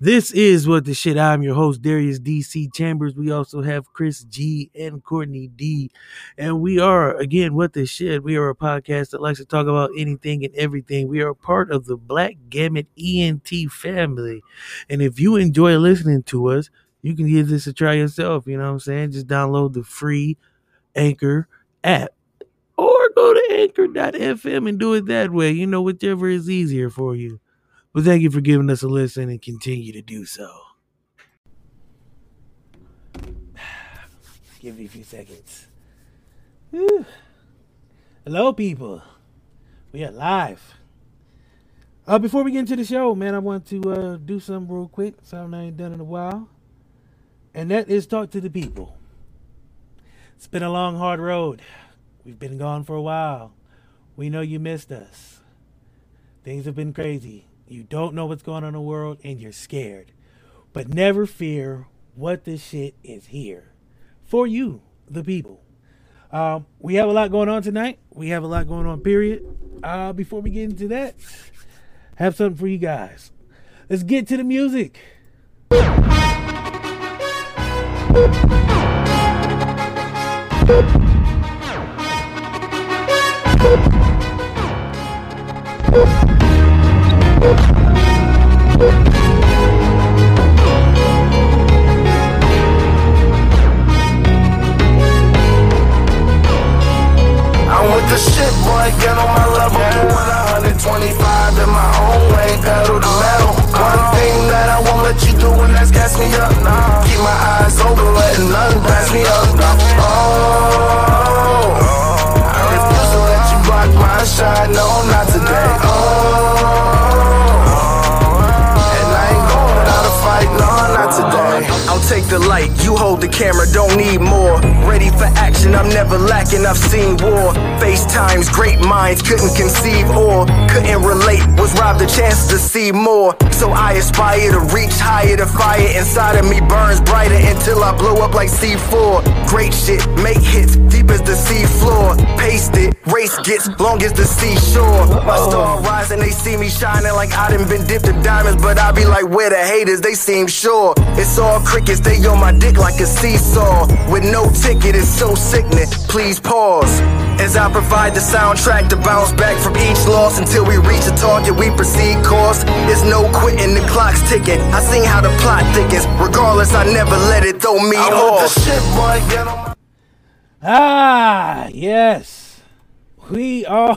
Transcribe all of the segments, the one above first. This is What The Shit. I'm your host, Darius D.C. Chambers. We also have Chris G. and Courtney D. And we are, again, What The Shit. We are a podcast that likes to talk about anything and everything. We are part of the Black Gamut ENT family. And if you enjoy listening to us, you can give this a try yourself. You know what I'm saying? Just download the free Anchor app. Or go to anchor.fm and do it that way. You know, whichever is easier for you. But thank you for giving us a listen and continue to do so. Give me a few seconds. Whew. Hello, people. We are live. Before we get into the show, man, I want to do something real quick. Something I ain't done in a while. And that is talk to the people. It's been a long, hard road. We've been gone for a while. We know you missed us. Things have been crazy. You don't know what's going on in the world, and you're scared. But never fear, What This Shit is here. For you, the people. We have a lot going on tonight. We have a lot going on, period. Before we get into that, I have something for you guys. Let's get to the music. Get on my level, yeah. 125 in my own way, pedal to metal. One thing that I won't let you do, and that's gas me up. Nah. Keep my eyes open, letting nothing pass me up. Nah. Oh, I refuse to let you block my shot. No, not today. Oh, and I ain't going without a fight. No, not today. I'll take the light, you hold the camera. Don't need more. Ready for action, I'm never lacking. I've seen war. FaceTimes, great minds couldn't conceive or couldn't relate. Was robbed the chance to see more. So I aspire to reach higher. The fire inside of me burns brighter until I blow up like C4. Great shit, make hits, deep as the sea floor. Paste it, race gets long as the seashore. My star rising, they see me shining like I done been dipped in diamonds. But I be like, where the haters, they seem sure. It's all crickets, they on my dick like a seesaw. With no ticket, it's so sickening. Please pause as I provide the soundtrack to bounce back from each loss until we reach a target we proceed course. There's no quitting, the clock's ticking. I seen how the plot thickens. Regardless, I never let it throw me off. The shit, boy, get on my... Ah, yes. We are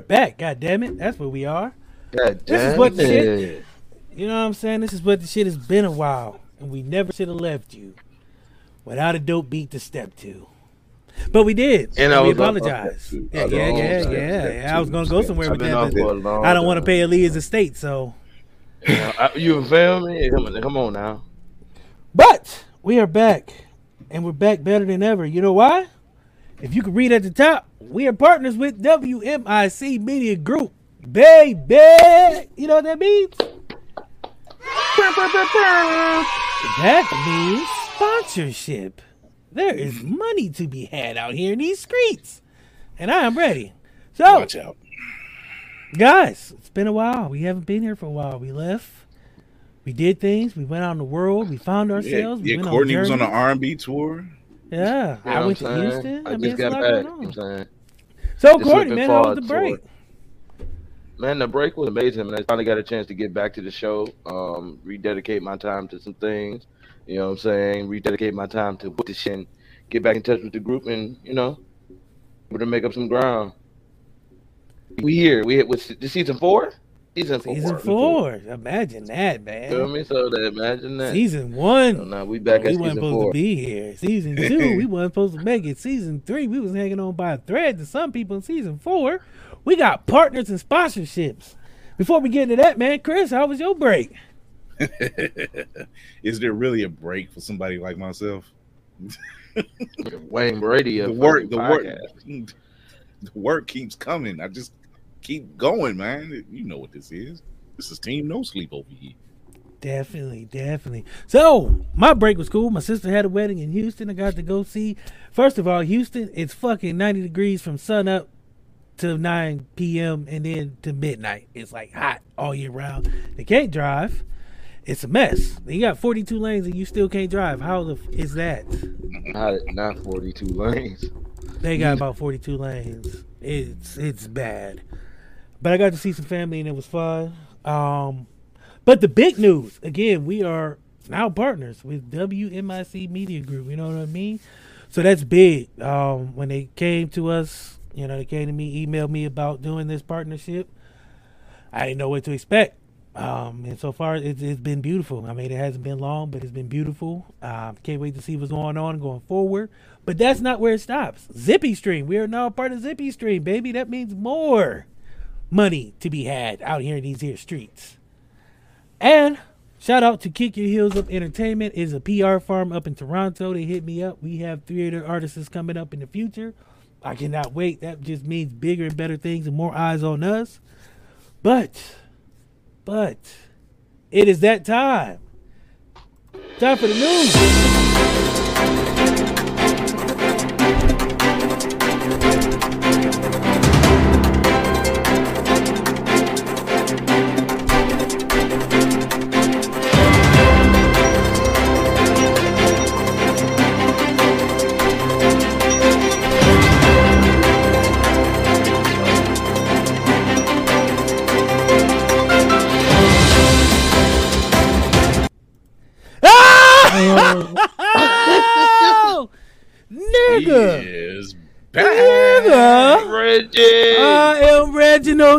back, goddammit. That's what we are. God damn, this is What The Shit. You know what I'm saying? This is What The Shit. Has been a while, and we never should have left you without a dope beat to step to. But we did. And we apologize. Yeah. I was going to go somewhere with that. I don't want to pay Aaliyah's estate, so. You feel me? Come on now. But we are back, and we're back better than ever. You know why? If you can read at the top, we are partners with WMIC Media Group. Baby! You know what that means? That means sponsorship. There is money to be had out here in these streets, and I am ready. So watch out, guys. It's been a while. We haven't been here for a while. We left. We did things. We went out in the world. We found ourselves. Yeah, Courtney was on an R&B tour. Yeah, you know I went to Houston. I just got back. You know so just Courtney, man, how was the break? Man, the break was amazing. I finally got a chance to get back to the show, rededicate my time to some things. You know what I'm saying? Rededicate my time to What The Shit and get back in touch with the group and, you know, able to make up some ground. We here. We hit with season 4? Season 4. Imagine that, man. Feel me? So that, imagine that. Season 1. So now we back at season 4. We weren't supposed to be here. Season 2, we weren't supposed to make it. Season 3, we was hanging on by a thread to some people. In season 4, we got partners and sponsorships. Before we get into that, man, Chris, how was your break? Is there really a break for somebody like myself? Wayne Brady, the work keeps coming. I just keep going, man. You know what this is. This is Team No Sleep over here. Definitely. So my break was cool. My sister had a wedding in Houston. I got to go see. First of all, Houston, it's fucking 90 degrees from sun up to 9 p.m. and then to midnight. It's like hot all year round. They can't drive. It's a mess. You got 42 lanes and you still can't drive. How the is that? Not 42 lanes. They got about 42 lanes. It's bad. But I got to see some family and it was fun. But the big news, again, we are now partners with WMIC Media Group. You know what I mean? So that's big. When they came to us, you know, they came to me, emailed me about doing this partnership. I didn't know what to expect. And so far, it's been beautiful. I mean, it hasn't been long, but it's been beautiful. Can't wait to see what's going on going forward. But that's not where it stops. Zipistream. We are now a part of Zipistream, baby. That means more money to be had out here in these here streets. And shout out to Kick Your Heels Up Entertainment. It's a PR firm up in Toronto. They hit me up. We have theater artists coming up in the future. I cannot wait. That just means bigger and better things and more eyes on us. But it is that time. Time for the news.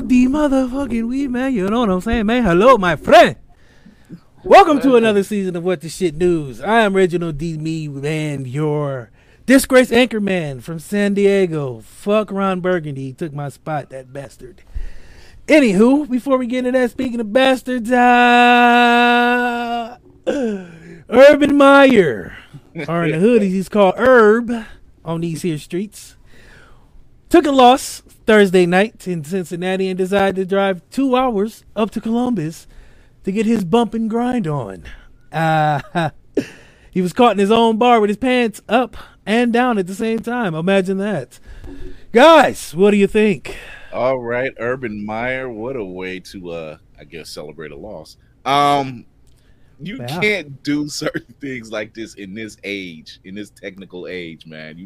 The motherfucking weed man, you know what I'm saying, man. Hello, my friend. Welcome to another season of What the Shit News. I am Reginald D. Me, man, your disgraced anchor man from San Diego. Fuck Ron Burgundy, he took my spot, that bastard. Anywho, before we get into that, speaking of bastards, Urban Meyer, or in the hoodies, he's called Herb on these here streets, took a loss Thursday night in Cincinnati and decided to drive 2 hours up to Columbus to get his bump and grind on. He was caught in his own bar with his pants up and down at the same time. Imagine that. Guys, what do you think? All right, Urban Meyer, what a way to, I guess, celebrate a loss. You can't do certain things like this in this age, in this technical age, man.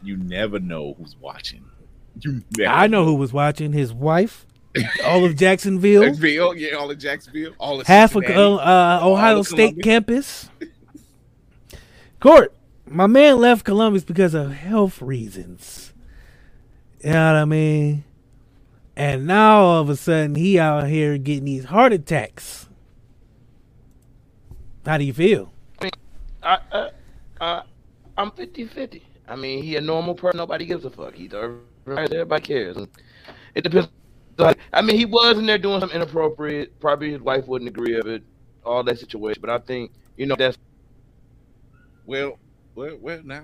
You never know who's watching. I know who was watching. His wife, all of Jacksonville. Yeah, all of Jacksonville. All of half of Ohio State campus. Court, my man left Columbus because of health reasons. You know what I mean? And now all of a sudden he out here getting these heart attacks. How do you feel? I'm 50-50. I mean, he a normal person. Nobody gives a fuck. He's everybody cares. It depends. I mean, he was in there doing something inappropriate. Probably his wife wouldn't agree with it. All that situation. But I think, you know, that's well. Now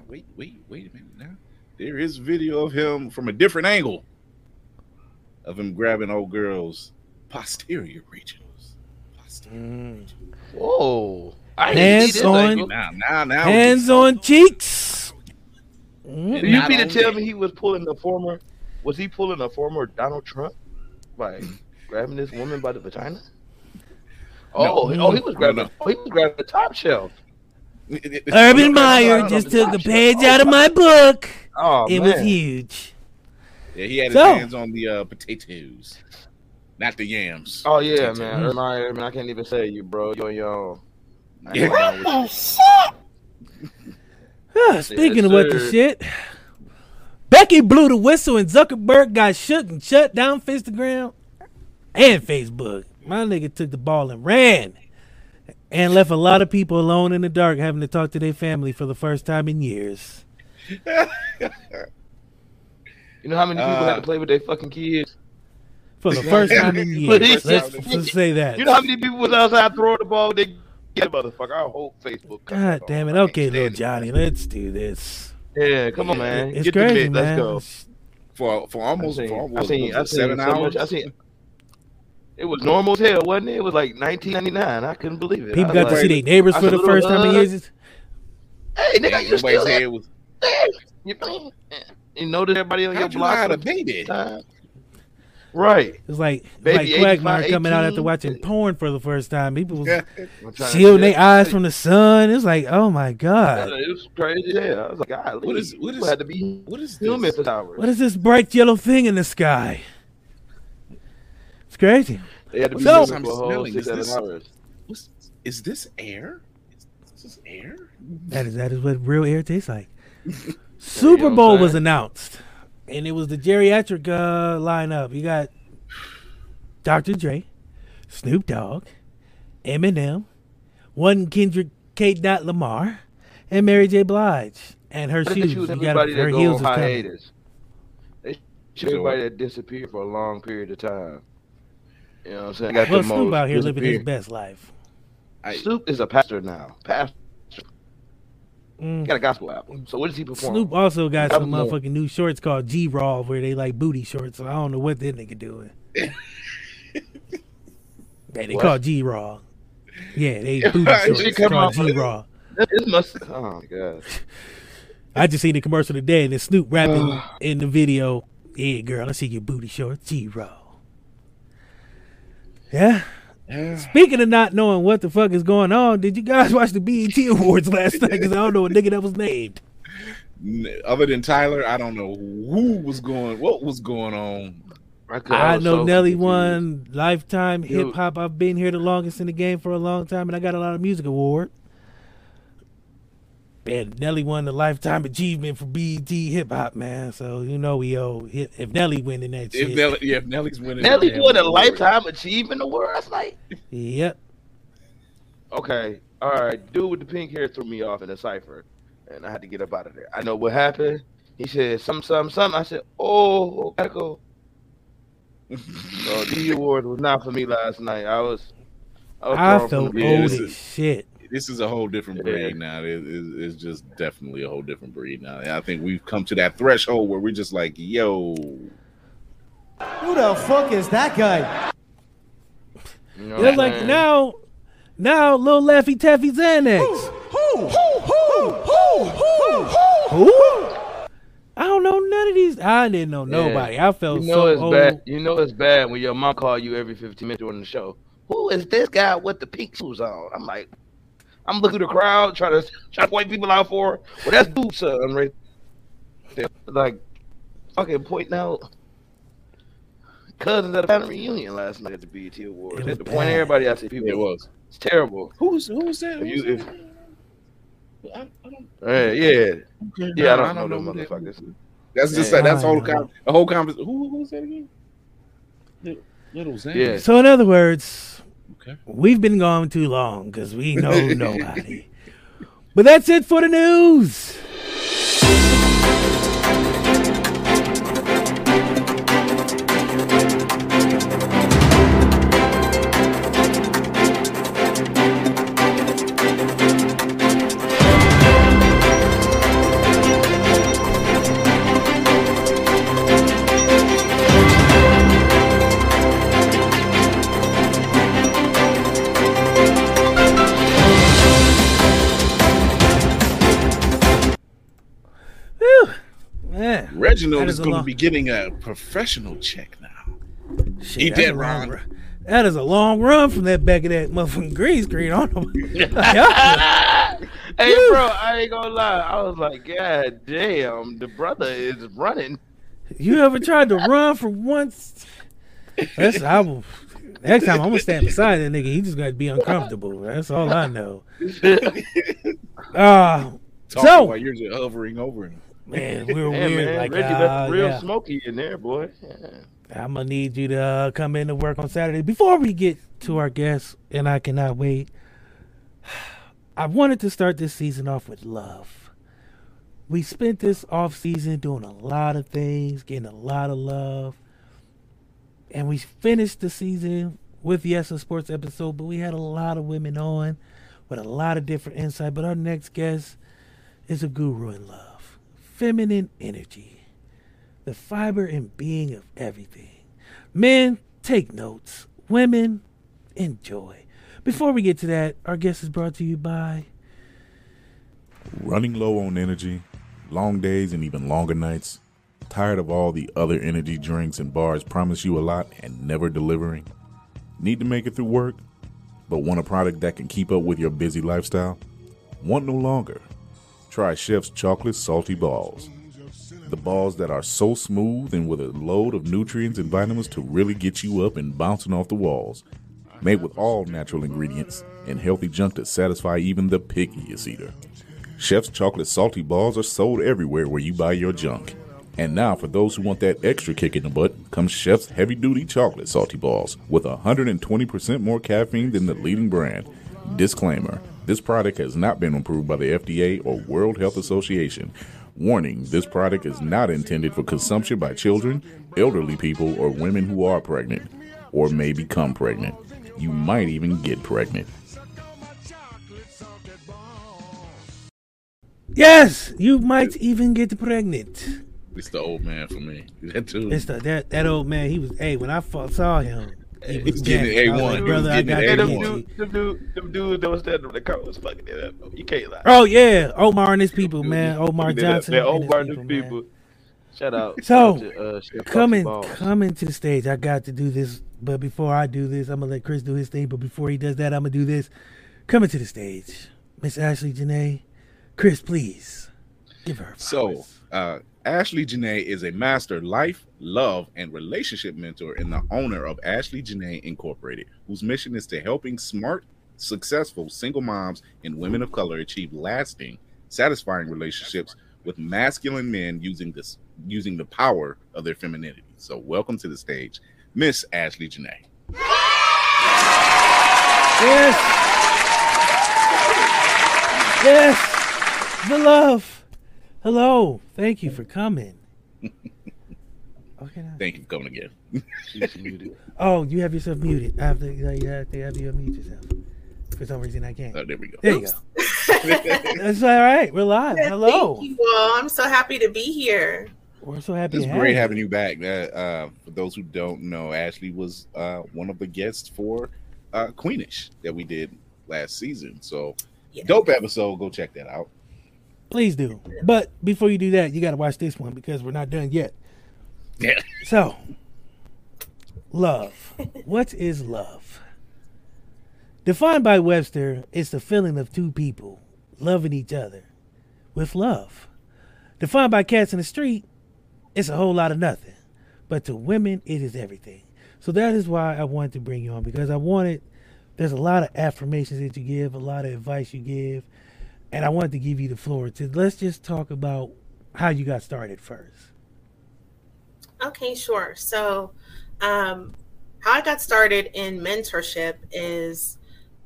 wait a minute. Now there is video of him from a different angle of him grabbing old girls' posterior regions. Whoa! Hands on cheeks. Mm-hmm. You mean to tell me he was pulling the former? Was he pulling a former Donald Trump by grabbing this woman by the vagina? He was grabbing the top shelf. Urban Meyer just took a page out of my book. It was huge. Yeah, he had his hands on the potatoes, not the yams. Oh yeah, potatoes. Man, Urban Meyer. Man, I can't even say you, bro. Yo. What the shit? Speaking of what the shit, Becky blew the whistle and Zuckerberg got shook and shut down Fistagram and Facebook. My nigga took the ball and ran and left a lot of people alone in the dark having to talk to their family for the first time in years. You know how many people had to play with their fucking kids? For the first time in years. Let's say that. You know how many people was outside throwing the ball with their get motherfucker. Our whole Facebook. God damn it. Okay, little Johnny. Let's do this. Yeah, come on, man. It's get crazy, man. Let's go. For almost 7 hours. It was normal as hell, wasn't it? It was like 1999. I couldn't believe it. People got to see their neighbors for the first time in years. Hey, nigga, you still here. You notice everybody on your block had a baby. Right. It's like Quagmire coming out after watching porn for the first time. People was shielding their eyes from the sun. It's like, oh my God. It was crazy. Yeah. I was like, God, what is had to be this? What is this bright yellow thing in the sky? It's crazy. They had to be I'm smelling. Is this air? Is this air? That is what real air tastes like. Super Bowl was announced. And it was the geriatric lineup. You got Dr. Dre, Snoop Dogg, Eminem, one Kendrick Lamar, and Mary J. Blige. And her shoes. You got her heels on hiatus. They shoot everybody that disappeared for a long period of time. You know what I'm saying? Snoop out here living his best life. Snoop is a pastor now. He got a gospel album. So what does he perform? Snoop also got some motherfucking new shorts called G-Raw where they like booty shorts. So I don't know what that nigga doing. They call G-Raw. Yeah, they booty shorts called G-Raw. Oh, my God. I just seen the commercial today and it's Snoop rapping in the video. Yeah, girl, I see your booty shorts. G-Raw. Yeah. Speaking of not knowing what the fuck is going on, did you guys watch the BET Awards last night? Because I don't know a nigga that was named. Other than Tyler, I don't know what was going on. I know so Nelly won Lifetime Hip Hop. I've been here the longest in the game for a long time, and I got a lot of music award. And Nelly won the Lifetime Achievement for BET Hip Hop, man. So you know we owe if Nelly winning that shit. If Nelly's winning, Nelly won a Lifetime Achievement Award last night. Yep. Okay. All right. Dude with the pink hair threw me off in the cipher, and I had to get up out of there. I know what happened. He said some. I said, oh, gotta go. So the award was not for me last night. I felt old as shit. This is a whole different breed now. It's just definitely a whole different breed now. And I think we've come to that threshold where we're just like, yo. Who the fuck is that guy? You know they're like, now Lil Laffy Taffy Xanax. Who? I don't know none of these. I didn't know nobody. I felt it's old. Bad. You know it's bad when your mom called you every 15 minutes during the show. Who is this guy with the pink shoes on? I'm like, I'm looking at the crowd, trying to point people out for her. Well, that's dude, son, right? They're like, fucking pointing out cousins at a family reunion last night at the BET Awards. They had to point everybody out to people. It was. It's terrible. Who's that? I don't know those motherfuckers. That's just like, that's the whole conversation. Who was that again? Little Zan. Yeah. So in other words, we've been gone too long because we know nobody. But that's it for the news. Reginald is going to be getting a professional check now. Shit, eat that, Ron. That is a long run from that back of that motherfucking green screen on him. Hey, bro, I ain't going to lie. I was like, God damn, the brother is running. You ever tried to run for once? Next time, I'm going to stand beside that nigga. He's just going to be uncomfortable. That's all I know. Talking while you're just hovering over him. Man, we're weird. Man, like, Reggie, that's real smoky in there, boy. Yeah. I'm going to need you to come in to work on Saturday. Before we get to our guests, and I cannot wait, I wanted to start this season off with love. We spent this off season doing a lot of things, getting a lot of love. And we finished the season with Yes and Sports episode, but we had a lot of women on with a lot of different insight. But our next guest is a guru in love. Feminine energy, the fiber and being of everything. Men, take notes. Women, enjoy. Before we get to that, our guest is brought to you by running low on energy, long days and even longer nights, Tired of all the other energy drinks and bars promise you a lot and never delivering? Need to make it through work, but want a product that can keep up with your busy lifestyle? Want no longer? Try Chef's Chocolate Salty Balls. The balls that are so smooth and with a load of nutrients and vitamins to really get you up and bouncing off the walls. Made with all natural ingredients and healthy junk to satisfy even the pickiest eater. Chef's Chocolate Salty Balls are sold everywhere where you buy your junk. And now for those who want that extra kick in the butt, comes Chef's Heavy Duty Chocolate Salty Balls with 120% more caffeine than the leading brand. Disclaimer, this product has not been approved by the FDA or World Health Association. Warning, this product is not intended for consumption by children, elderly people, or women who are pregnant or may become pregnant. You might even get pregnant. Yes, you might even get pregnant. It's the old man for me. That too. It's the, that old man. He was. Hey, when I saw him, he was getting A1. Like, brother, I got A1. Them dudes that was there, the car was fucking it up. You can't lie. Oh yeah, Omar and his people, man. Omar Johnson. That Omar and his people. Shout out. So coming to the stage, I got to do this. But before I do this, I'm gonna let Chris do his thing. But before he does that, I'm gonna do this. Coming to the stage, Miss Ashley Janae. Chris, please give her. So. Ashley Janae is a master life, love, and relationship mentor and the owner of Ashley Janae Incorporated, whose mission is to helping smart, successful single moms and women of color achieve lasting, satisfying relationships with masculine men using the power of their femininity. So welcome to the stage, Miss Ashley Janae. Yes. Yes. The love. Hello, thank you for coming. Okay. Thank you for coming again. She's muted. Oh, you have yourself muted. I have to, have you unmute yourself. For some reason, I can't. Oh, there we go. There Oops. You go. That's all right. We're live. Yeah, hello. Thank you all. I'm so happy to be here. We're so happy. It's great having you back. For those who don't know, Ashley was one of the guests for Queenish that we did last season. So yeah. Dope episode. Go check that out. Please do. But before you do that, you got to watch this one because we're not done yet. Yeah. So, love. What is love? Defined by Webster, it's the feeling of two people loving each other with love. Defined by Cats in the Street, it's a whole lot of nothing. But to women, it is everything. So that is why I wanted to bring you on, because there's a lot of affirmations that you give, a lot of advice you give. And I wanted to give you the floor to let's just talk about how you got started first. Okay, sure. So how I got started in mentorship is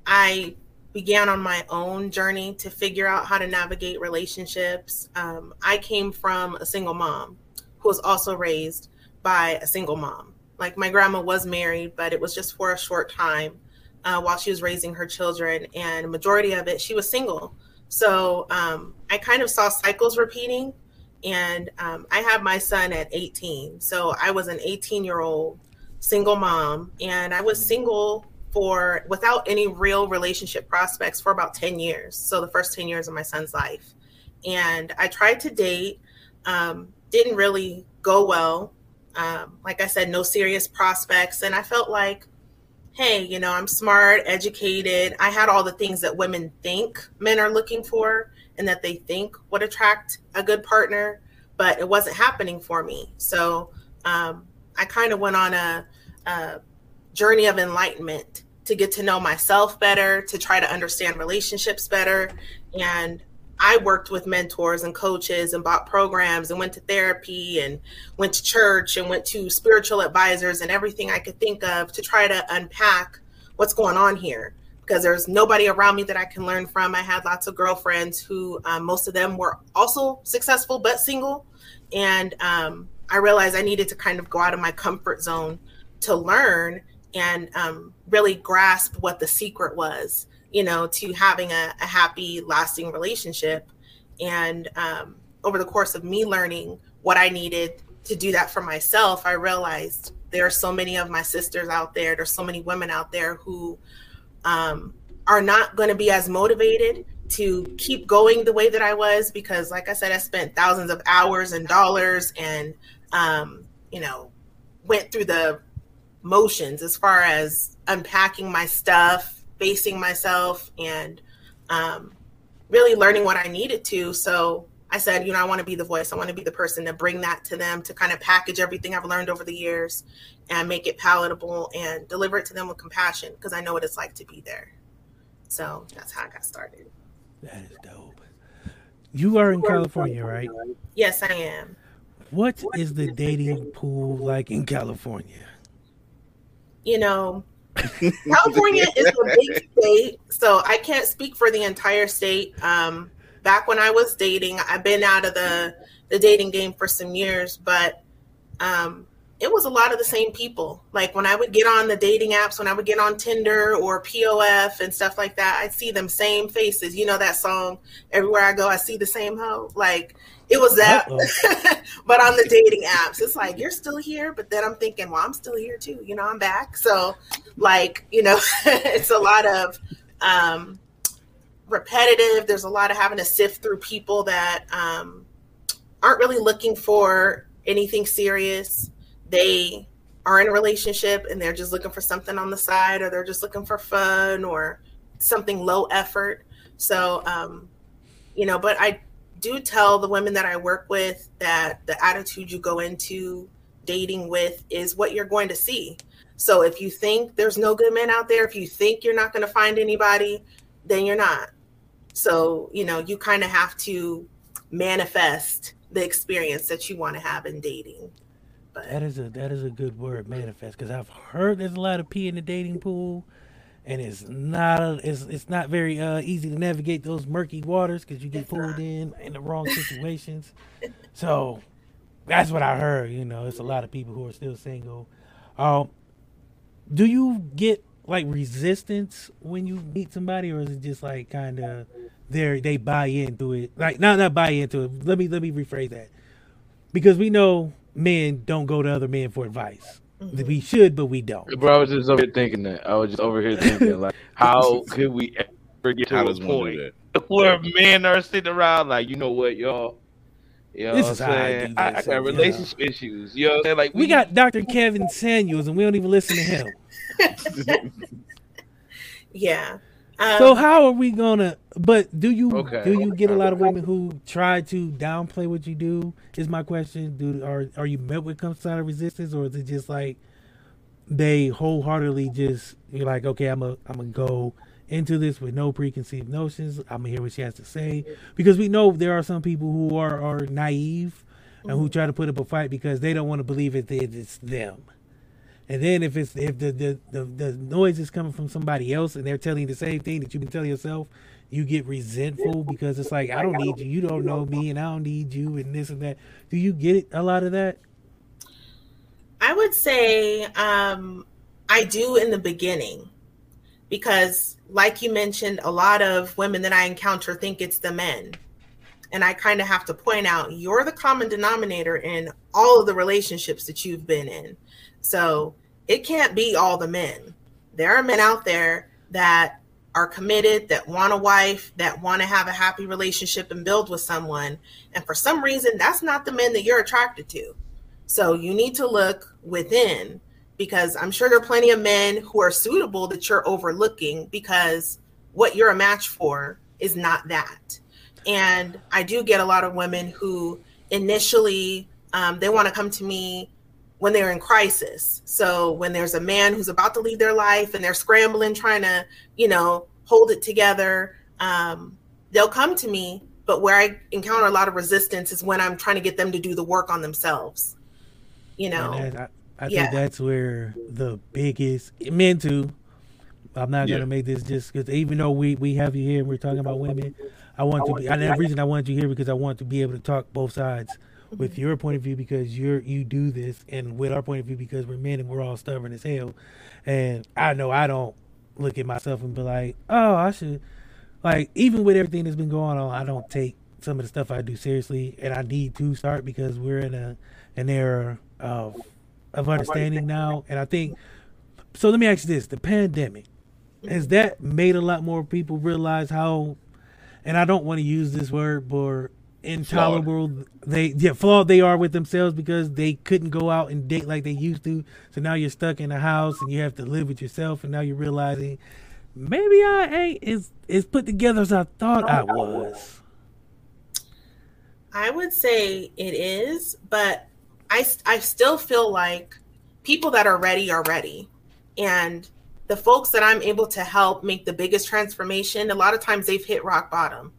I began on my own journey to figure out how to navigate relationships. I came from a single mom who was also raised by a single mom. Like my grandma was married, but it was just for a short time while she was raising her children. And the majority of it, she was single. So I kind of saw cycles repeating, and I had my son at 18. So I was an 18-year-old single mom, and I was single without any real relationship prospects for about 10 years. So the first 10 years of my son's life. And I tried to date, didn't really go well. Like I said, no serious prospects. And I felt like, hey, you know, I'm smart, educated. I had all the things that women think men are looking for and that they think would attract a good partner, but it wasn't happening for me. So I kind of went on a journey of enlightenment to get to know myself better, to try to understand relationships better. And I worked with mentors and coaches and bought programs and went to therapy and went to church and went to spiritual advisors and everything I could think of to try to unpack what's going on here, because there's nobody around me that I can learn from. I had lots of girlfriends who most of them were also successful but single. And I realized I needed to kind of go out of my comfort zone to learn and really grasp what the secret was, you know, to having a happy, lasting relationship. And over the course of me learning what I needed to do that for myself, I realized there are so many of my sisters out there. There's so many women out there who are not going to be as motivated to keep going the way that I was, because like I said, I spent thousands of hours and dollars and, you know, went through the motions as far as unpacking my stuff, facing myself, and really learning what I needed to. So I said, you know, I want to be the voice. I want to be the person to bring that to them, to kind of package everything I've learned over the years and make it palatable and deliver it to them with compassion, because I know what it's like to be there. So that's how I got started. That is dope. You are in California, right? Yes, I am. What is the dating pool like in California? You know, California is a big state, so I can't speak for the entire state. Back when I was dating, I've been out of the dating game for some years, but it was a lot of the same people. Like when I would get on the dating apps, when I would get on Tinder or POF and stuff like that, I'd see them same faces. You know that song, Everywhere I Go, I See the Same Hoe? Like it was that, but on the dating apps, it's like, you're still here. But then I'm thinking, well, I'm still here too. You know, I'm back. So like, you know, it's a lot of, repetitive. There's a lot of having to sift through people that aren't really looking for anything serious. They are in a relationship and they're just looking for something on the side, or they're just looking for fun or something low effort. So, you know, but I do tell the women that I work with that the attitude you go into dating with is what you're going to see. So if you think there's no good men out there, if you think you're not going to find anybody, then you're not. So, you know, you kind of have to manifest the experience that you want to have in dating. But that is a good word, manifest, because I've heard there's a lot of pee in the dating pool, and it's not very easy to navigate those murky waters, because you get pulled in the wrong situations. So that's what I heard. You know, it's a lot of people who are still single. Do you get like resistance when you meet somebody, or is it just like kind of they buy into it? Like not buy into it. Let me rephrase that, because we know men don't go to other men for advice. Mm-hmm. We should, but we don't. Bro, I was just over here thinking like, how could we ever get to a point where men are sitting around like, you know what, y'all. You know this is how I got relationship issues. You know what I'm saying? Like we got Dr. Kevin Samuels and we don't even listen to him. Yeah. So how are we gonna? But do you get a lot of women who try to downplay what you do? Is my question. Are you met with some kind of resistance, or is it just like they wholeheartedly just you're like, okay, I'm gonna go into this with no preconceived notions. I'm gonna hear what she has to say, because we know there are some people who are naive and mm-hmm. who try to put up a fight because they don't want to believe it. It's them. And then if the noise is coming from somebody else and they're telling you the same thing that you've been telling yourself, you get resentful because it's like, I don't need you. You don't know me and I don't need you and this and that. Do you get a lot of that? I would say I do in the beginning, because like you mentioned, a lot of women that I encounter think it's the men. And I kind of have to point out, you're the common denominator in all of the relationships that you've been in. So it can't be all the men. There are men out there that are committed, that want a wife, that want to have a happy relationship and build with someone. And for some reason, that's not the men that you're attracted to. So you need to look within, because I'm sure there are plenty of men who are suitable that you're overlooking because what you're a match for is not that. And I do get a lot of women who initially they want to come to me when they're in crisis. So when there's a man who's about to leave their life and they're scrambling, trying to, you know, hold it together, they'll come to me. But where I encounter a lot of resistance is when I'm trying to get them to do the work on themselves. You know, I think that's where the biggest men too. I'm not going to make this just because even though we have you here and we're talking about women, I wanted you here because I want to be able to talk both sides. With your point of view, because you do this, and with our point of view, because we're men and we're all stubborn as hell. And I know I don't look at myself and be like, oh, I should, like, even with everything that's been going on, I don't take some of the stuff I do seriously, and I need to start because we're in an era of understanding now. And I think, so let me ask you this, the pandemic, has that made a lot more people realize how and I don't want to use this word, but intolerable. Flawed. Flawed they are with themselves because they couldn't go out and date like they used to. So now you're stuck in the house and you have to live with yourself. And now you're realizing maybe I ain't as put together as I thought I was. I would say it is, but I still feel like people that are ready. And the folks that I'm able to help make the biggest transformation, a lot of times they've hit rock bottom.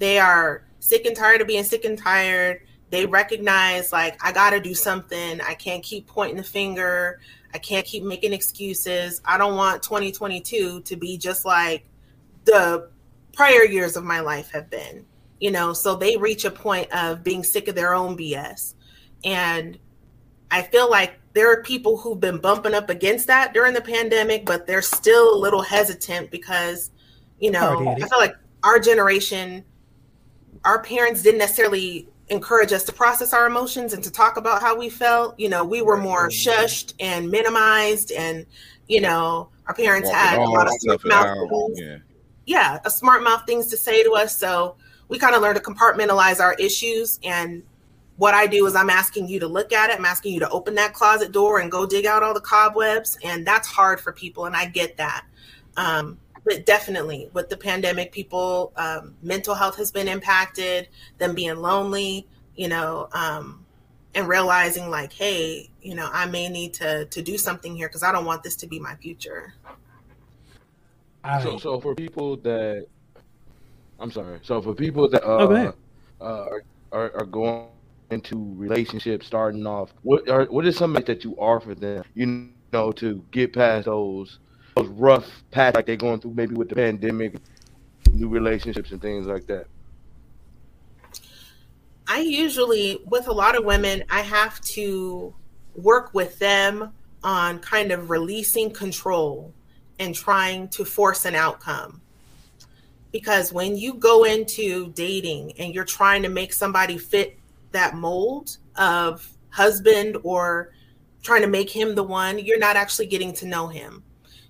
They are sick and tired of being sick and tired. They recognize, like, I got to do something. I can't keep pointing the finger. I can't keep making excuses. I don't want 2022 to be just like the prior years of my life have been, you know? So they reach a point of being sick of their own BS. And I feel like there are people who've been bumping up against that during the pandemic, but they're still a little hesitant because, you know, I feel like our generation, our parents didn't necessarily encourage us to process our emotions and to talk about how we felt. You know, we were more shushed and minimized, and, you know, our parents had a lot of smart mouth things. Yeah, a smart mouth things to say to us. So we kind of learned to compartmentalize our issues. And what I do is I'm asking you to look at it. I'm asking you to open that closet door and go dig out all the cobwebs. And that's hard for people. And I get that. But definitely with the pandemic, people, mental health has been impacted, them being lonely, you know, and realizing like, hey, you know, I may need to do something here because I don't want this to be my future. So for people that, are going into relationships starting off, what is something that you offer them, you know, to get past those rough patches like they're going through, maybe with the pandemic, new relationships and things like that? I usually, with a lot of women, I have to work with them on kind of releasing control and trying to force an outcome. Because when you go into dating and you're trying to make somebody fit that mold of husband or trying to make him the one, you're not actually getting to know him.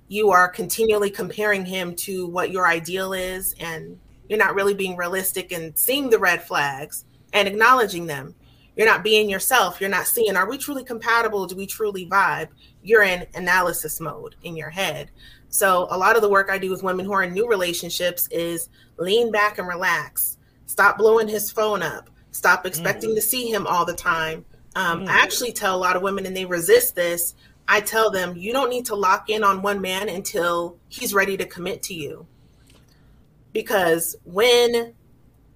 You are continually comparing him to what your ideal is, and you're not really being realistic and seeing the red flags and acknowledging them. You're not being yourself. You're not seeing, are we truly compatible? Do we truly vibe? You're in analysis mode in your head. So a lot of the work I do with women who are in new relationships is lean back and relax. Stop blowing his phone up. Stop expecting to see him all the time. I actually tell a lot of women, and they resist this, I tell them, you don't need to lock in on one man until he's ready to commit to you. Because when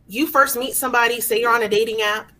you first meet somebody, say you're on a dating app,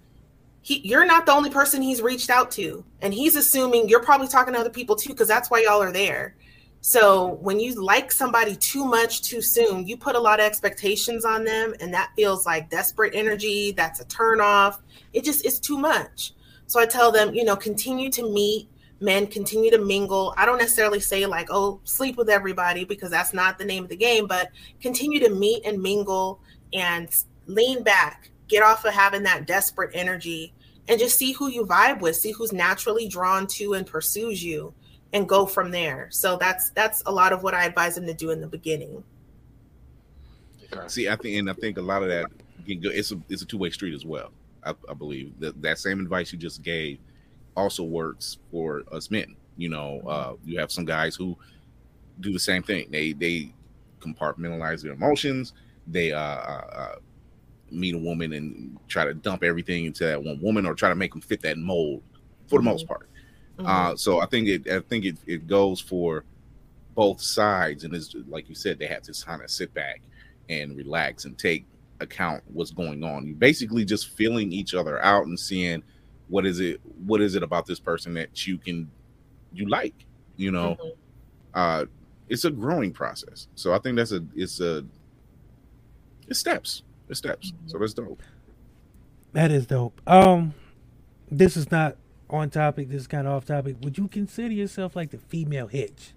you're not the only person he's reached out to. And he's assuming you're probably talking to other people too, because that's why y'all are there. So when you like somebody too much too soon, you put a lot of expectations on them, and that feels like desperate energy. That's a turnoff. It just is too much. So I tell them, you know, continue to meet men, continue to mingle. I don't necessarily say like, oh, sleep with everybody, because that's not the name of the game, but continue to meet and mingle and lean back, get off of having that desperate energy, and just see who you vibe with, see who's naturally drawn to and pursues you, and go from there. So that's a lot of what I advise them to do in the beginning. See, I think a lot of that can go, it's a two-way street as well. I believe that same advice you just gave also works for us men. You know, you have some guys who do the same thing. They compartmentalize their emotions. They meet a woman and try to dump everything into that one woman, or try to make them fit that mold for the most part. So I think it goes for both sides, and it's like you said, they have to kind of sit back and relax and take account what's going on. You basically just feeling each other out and seeing what is it about this person that you like, you know. It's a growing process. So I think it's steps. So that's dope. That is dope. This is not on topic, this is kind of off topic. Would you consider yourself like the female Hitch?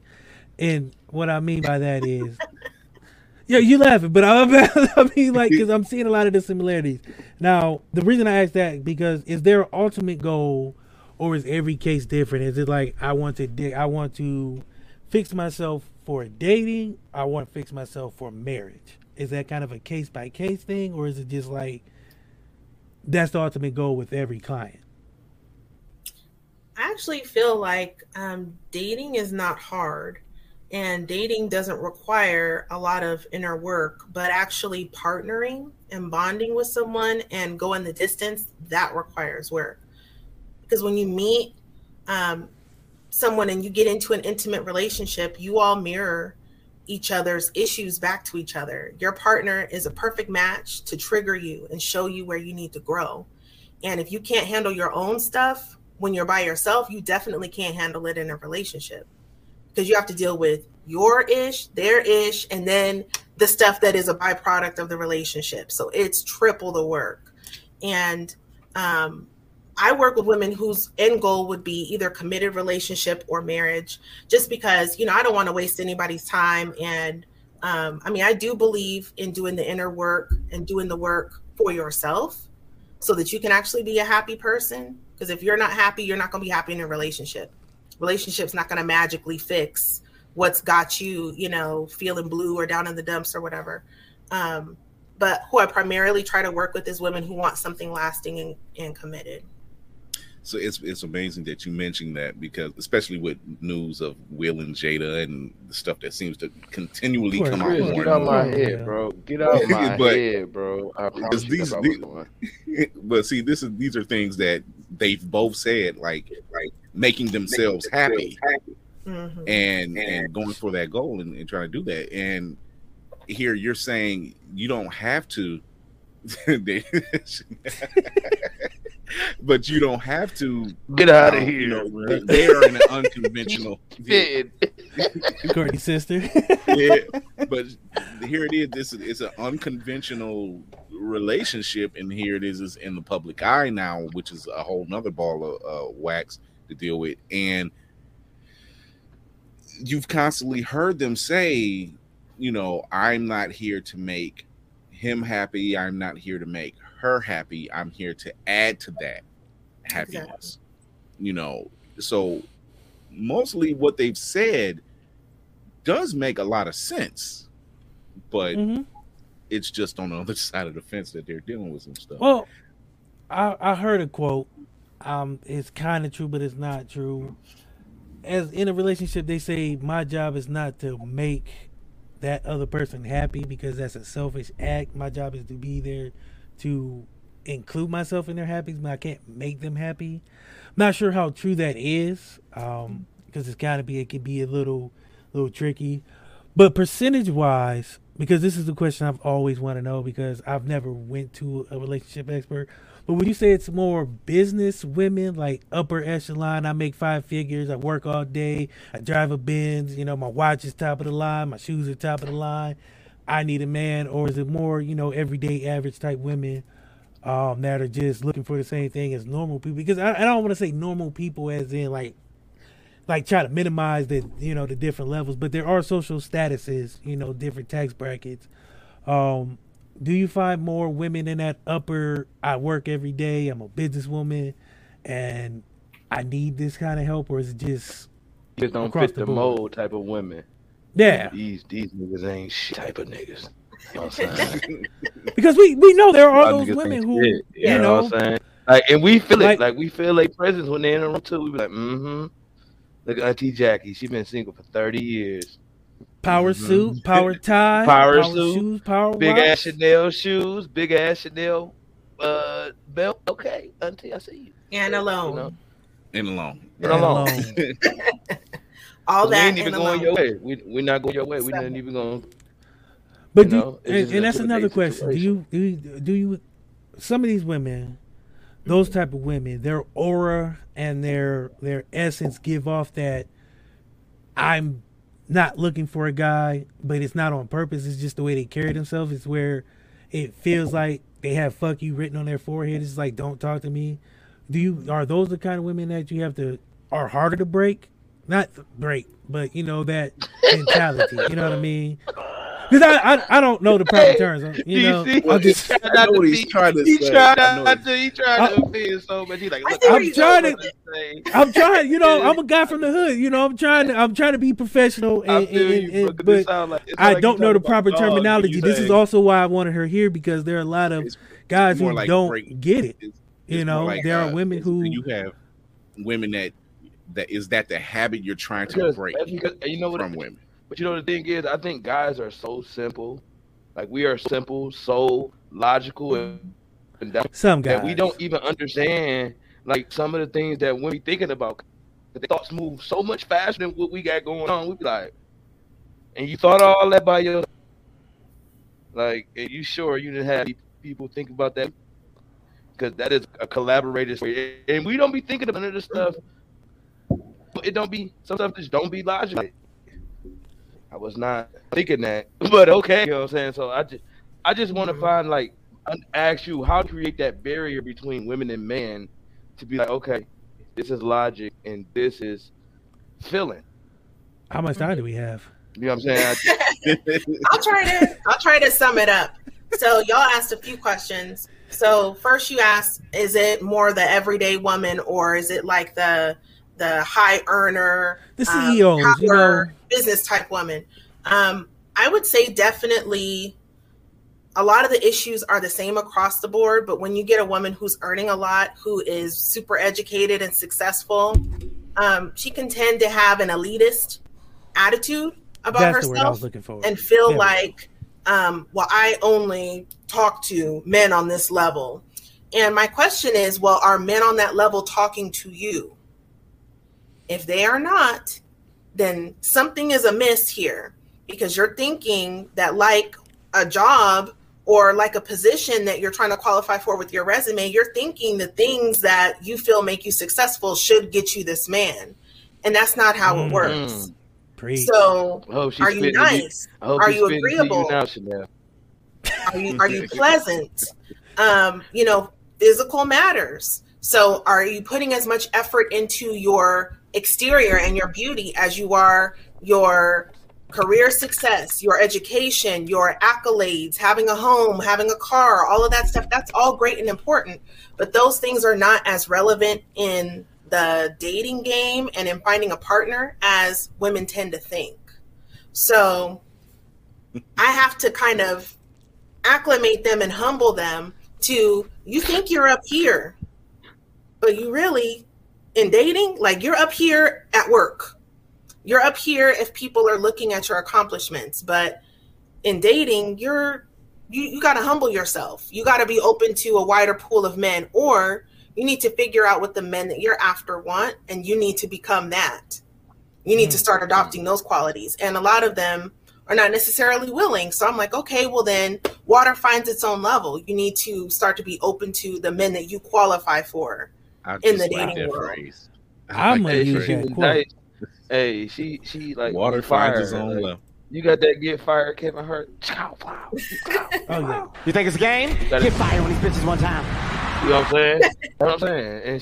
And what I mean by that is, yeah, you laughing, but I mean, like, because I'm seeing a lot of the similarities. Now, the reason I ask that, because is there an ultimate goal, or is every case different? Is it like, I want to fix myself for dating, I want to fix myself for marriage? Is that kind of a case by case thing, or is it just like that's the ultimate goal with every client? I actually feel like dating is not hard, and dating doesn't require a lot of inner work, but actually partnering and bonding with someone and going the distance, that requires work. Because when you meet someone and you get into an intimate relationship, you all mirror each other's issues back to each other. Your partner is a perfect match to trigger you and show you where you need to grow. And if you can't handle your own stuff when you're by yourself, you definitely can't handle it in a relationship, because you have to deal with your ish, their ish, and then the stuff that is a byproduct of the relationship. So it's triple the work. And I work with women whose end goal would be either committed relationship or marriage, just because, you know, I don't want to waste anybody's time. And I mean, I do believe in doing the inner work and doing the work for yourself so that you can actually be a happy person. Because if you're not happy, you're not going to be happy in a relationship. Relationship's not going to magically fix what's got you, you know, feeling blue or down in the dumps or whatever. But who I primarily try to work with is women who want something lasting and committed. So it's amazing that you mentioned that, because especially with news of Will and Jada and the stuff that seems to continually come out. Get out my head, bro. Get out my head, bro. But see, these are things that they've both said, like making themselves happy. Mm-hmm. and going for that goal and trying to do that. And here you're saying you don't have to. But you don't have to get out of here. You know, they are in an unconventional Courtney sister. Yeah, but here it is. This is an unconventional relationship, and here it is in the public eye now, which is a whole nother ball of wax to deal with. And you've constantly heard them say, you know, I'm not here to make him happy. I'm not here to make her happy. I'm here to add to that happiness. Exactly. You know, so mostly what they've said does make a lot of sense, but it's just on the other side of the fence that they're dealing with some stuff. Well, I heard a quote. It's kind of true, but it's not true. As in a relationship, they say my job is not to make that other person happy, because that's a selfish act. My job is to be there to include myself in their happiness, but I can't make them happy. I'm not sure how true that is, because it's gotta be, it can be a little tricky. But percentage wise, because this is the question I've always wanted to know, because I've never went to a relationship expert, but would you say it's more business women, like upper echelon, I make 5 figures, I work all day, I drive a Benz, you know, my watch is top of the line, my shoes are top of the line, I need a man? Or is it more, you know, everyday average type women that are just looking for the same thing as normal people? Because I don't want to say normal people as in like try to minimize the, you know, the different levels, but there are social statuses, you know, different tax brackets. Do you find more women in that upper, I work every day, I'm a businesswoman and I need this kind of help, or is it just don't fit the mold type of women? Yeah, these niggas ain't shit type of niggas. You know what I'm saying? Because we know there are those women who shit, you know what I'm saying? Like, and we feel like, it, like we feel like presence when they're in the room too. We be like, look at Auntie Jackie, she's been single for 30 years. Power suit, power tie, power suit, shoes, power big watch. Ass Chanel shoes, big ass Chanel belt. Okay, Auntie, I see you. And alone. You know? And alone. And alone. All that we ain't even going your way. We're not going your way. We're not even going. But and that's another question. Do you? Some of these women, those type of women, their aura and their essence give off that I'm not looking for a guy, but it's not on purpose. It's just the way they carry themselves. It's where it feels like they have "fuck you" written on their forehead. It's like, don't talk to me. Are those the kind of women that you are harder to break? Not break, but you know, that mentality. You know what I mean? Because I don't know the proper terms. He tried to offend so much. He's like, I'm trying. You know, I'm a guy from the hood. You know, I'm trying to be professional, but I don't know the proper terminology. This is also why I wanted her here, because there are a lot of guys who don't get it. You know, there are women who you have women that is that the habit you're trying to break from women. But you know, the thing is, I think guys are so simple. Like, we are simple, so logical, and some guys that we don't even understand, like, some of the things that women be thinking about. The thoughts move so much faster than what we got going on. We be like, and you thought all that by yourself? Like, are you sure you didn't have people think about that? Because that is a collaborative story. And we don't be thinking about this stuff. But it don't be, some stuff just don't be logical. I was not thinking that, but okay, you know what I'm saying? So I just want to find, like, ask you how to create that barrier between women and men to be like, okay, this is logic and this is feeling. How much time do we have? You know what I'm saying? I'll try to sum it up. So y'all asked a few questions. So first you asked, is it more the everyday woman, or is it like the high earner, the CEO, business type woman? I would say definitely a lot of the issues are the same across the board, but when you get a woman who's earning a lot, who is super educated and successful, she can tend to have an elitist attitude about herself and feel like, well, I only talk to men on this level. And my question is, well, are men on that level talking to you? If they are not, then something is amiss here, because you're thinking that, like, a job or like a position that you're trying to qualify for with your resume, you're thinking the things that you feel make you successful should get you this man. And that's not how it works. Preach. So are you nice? Are you agreeable? Are you pleasant? You know, physical matters. So are you putting as much effort into your exterior and your beauty as you are your career success, your education, your accolades, having a home, having a car, all of that stuff? That's all great and important, but those things are not as relevant in the dating game and in finding a partner as women tend to think. So I have to kind of acclimate them and humble them to, you think you're up here, but you really, in dating, like, you're up here at work. You're up here if people are looking at your accomplishments. But in dating, you got to humble yourself. You got to be open to a wider pool of men, or you need to figure out what the men that you're after want, and you need to become that. You need to start adopting those qualities. And a lot of them are not necessarily willing. So I'm like, okay, well then water finds its own level. You need to start to be open to the men that you qualify for. In the dating world, I'm gonna use that quote. Hey, she like water finds its own level. You got that get fired, Kevin Hart. Oh yeah. You think it's a game? Get fired on these bitches one time. You know what I'm saying? You know what I'm saying? And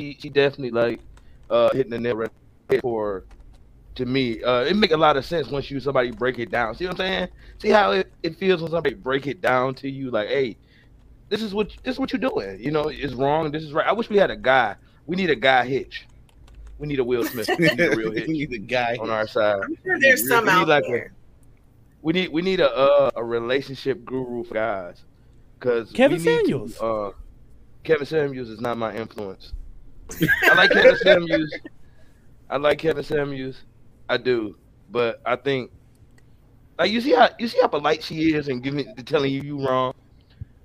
she definitely like hitting the nail right for. To me, it make a lot of sense once you somebody break it down. See what I'm saying? See how it feels when somebody break it down to you, like, hey. This is what you're doing. You know, it's wrong. This is right. I wish we had a guy. We need a guy hitch. We need a Will Smith. We need a real hitch. We need a guy on our side. I'm sure there's some out there. We need a relationship guru for guys. Because Kevin Samuels. Kevin Samuels is not my influence. I like Kevin Samuels. I do, but I think, like, you see how polite she is and telling you wrong.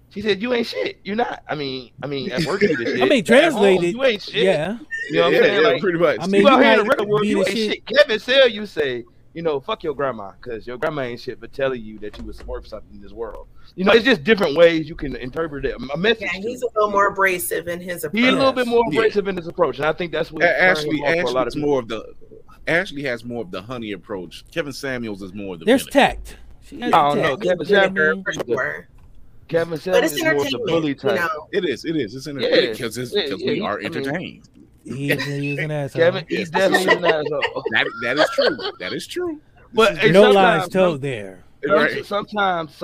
She said, "You ain't shit. You're not. I mean, at work you the shit. I mean, translated. You ain't shit. Yeah. You know what I'm saying? Like, pretty much. I mean, you out here in the real world, you ain't shit. Kevin Sale, you say, you know, fuck your grandma, because your grandma ain't shit, but telling you that you was worth something in this world. You know, it's just different ways you can interpret it. A message. Yeah, he's a little more abrasive in his approach. He's a little bit more abrasive in his approach, and I think that's what Ashley has more of the honey approach. Kevin Samuels is more of the. There's tact. I don't know. Kevin Samuels. Kevin Samuels is more of the bully type. You know? It is. It's entertainment because we are entertained. He's an asshole. Kevin, he's definitely an asshole. That is true. But no lies told there. Right. Sometimes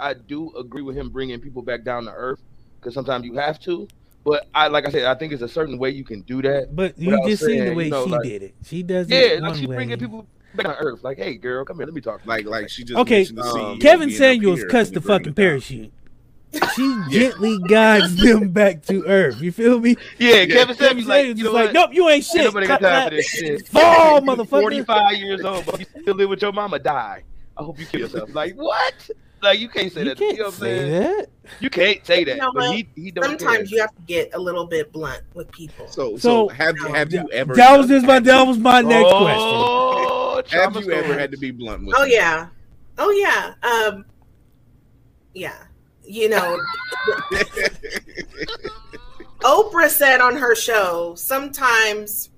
I do agree with him bringing people back down to earth, because sometimes you have to. But I think it's a certain way you can do that. But you just seen the way she did it. She does it one way. Yeah, she bringing people back on earth. Like, hey, girl, come here. Let me talk. Like she just mentioned the scene. Kevin Samuels cuts the fucking parachute. She gently guides them back to earth. You feel me? Yeah, Kevin Samuels like, nope, you ain't shit. Nobody got time for this shit. Fall, motherfucker. 45 years old, but you still live with your mama. Die. I hope you kill yourself. Like, what? Like, you can't say that. You know what I'm saying? You can't say that. But he don't sometimes care. You have to get a little bit blunt with people. So have you ever? That was my next question. Have you ever had to be blunt with? Oh yeah. Yeah. You know, Oprah said on her show, sometimes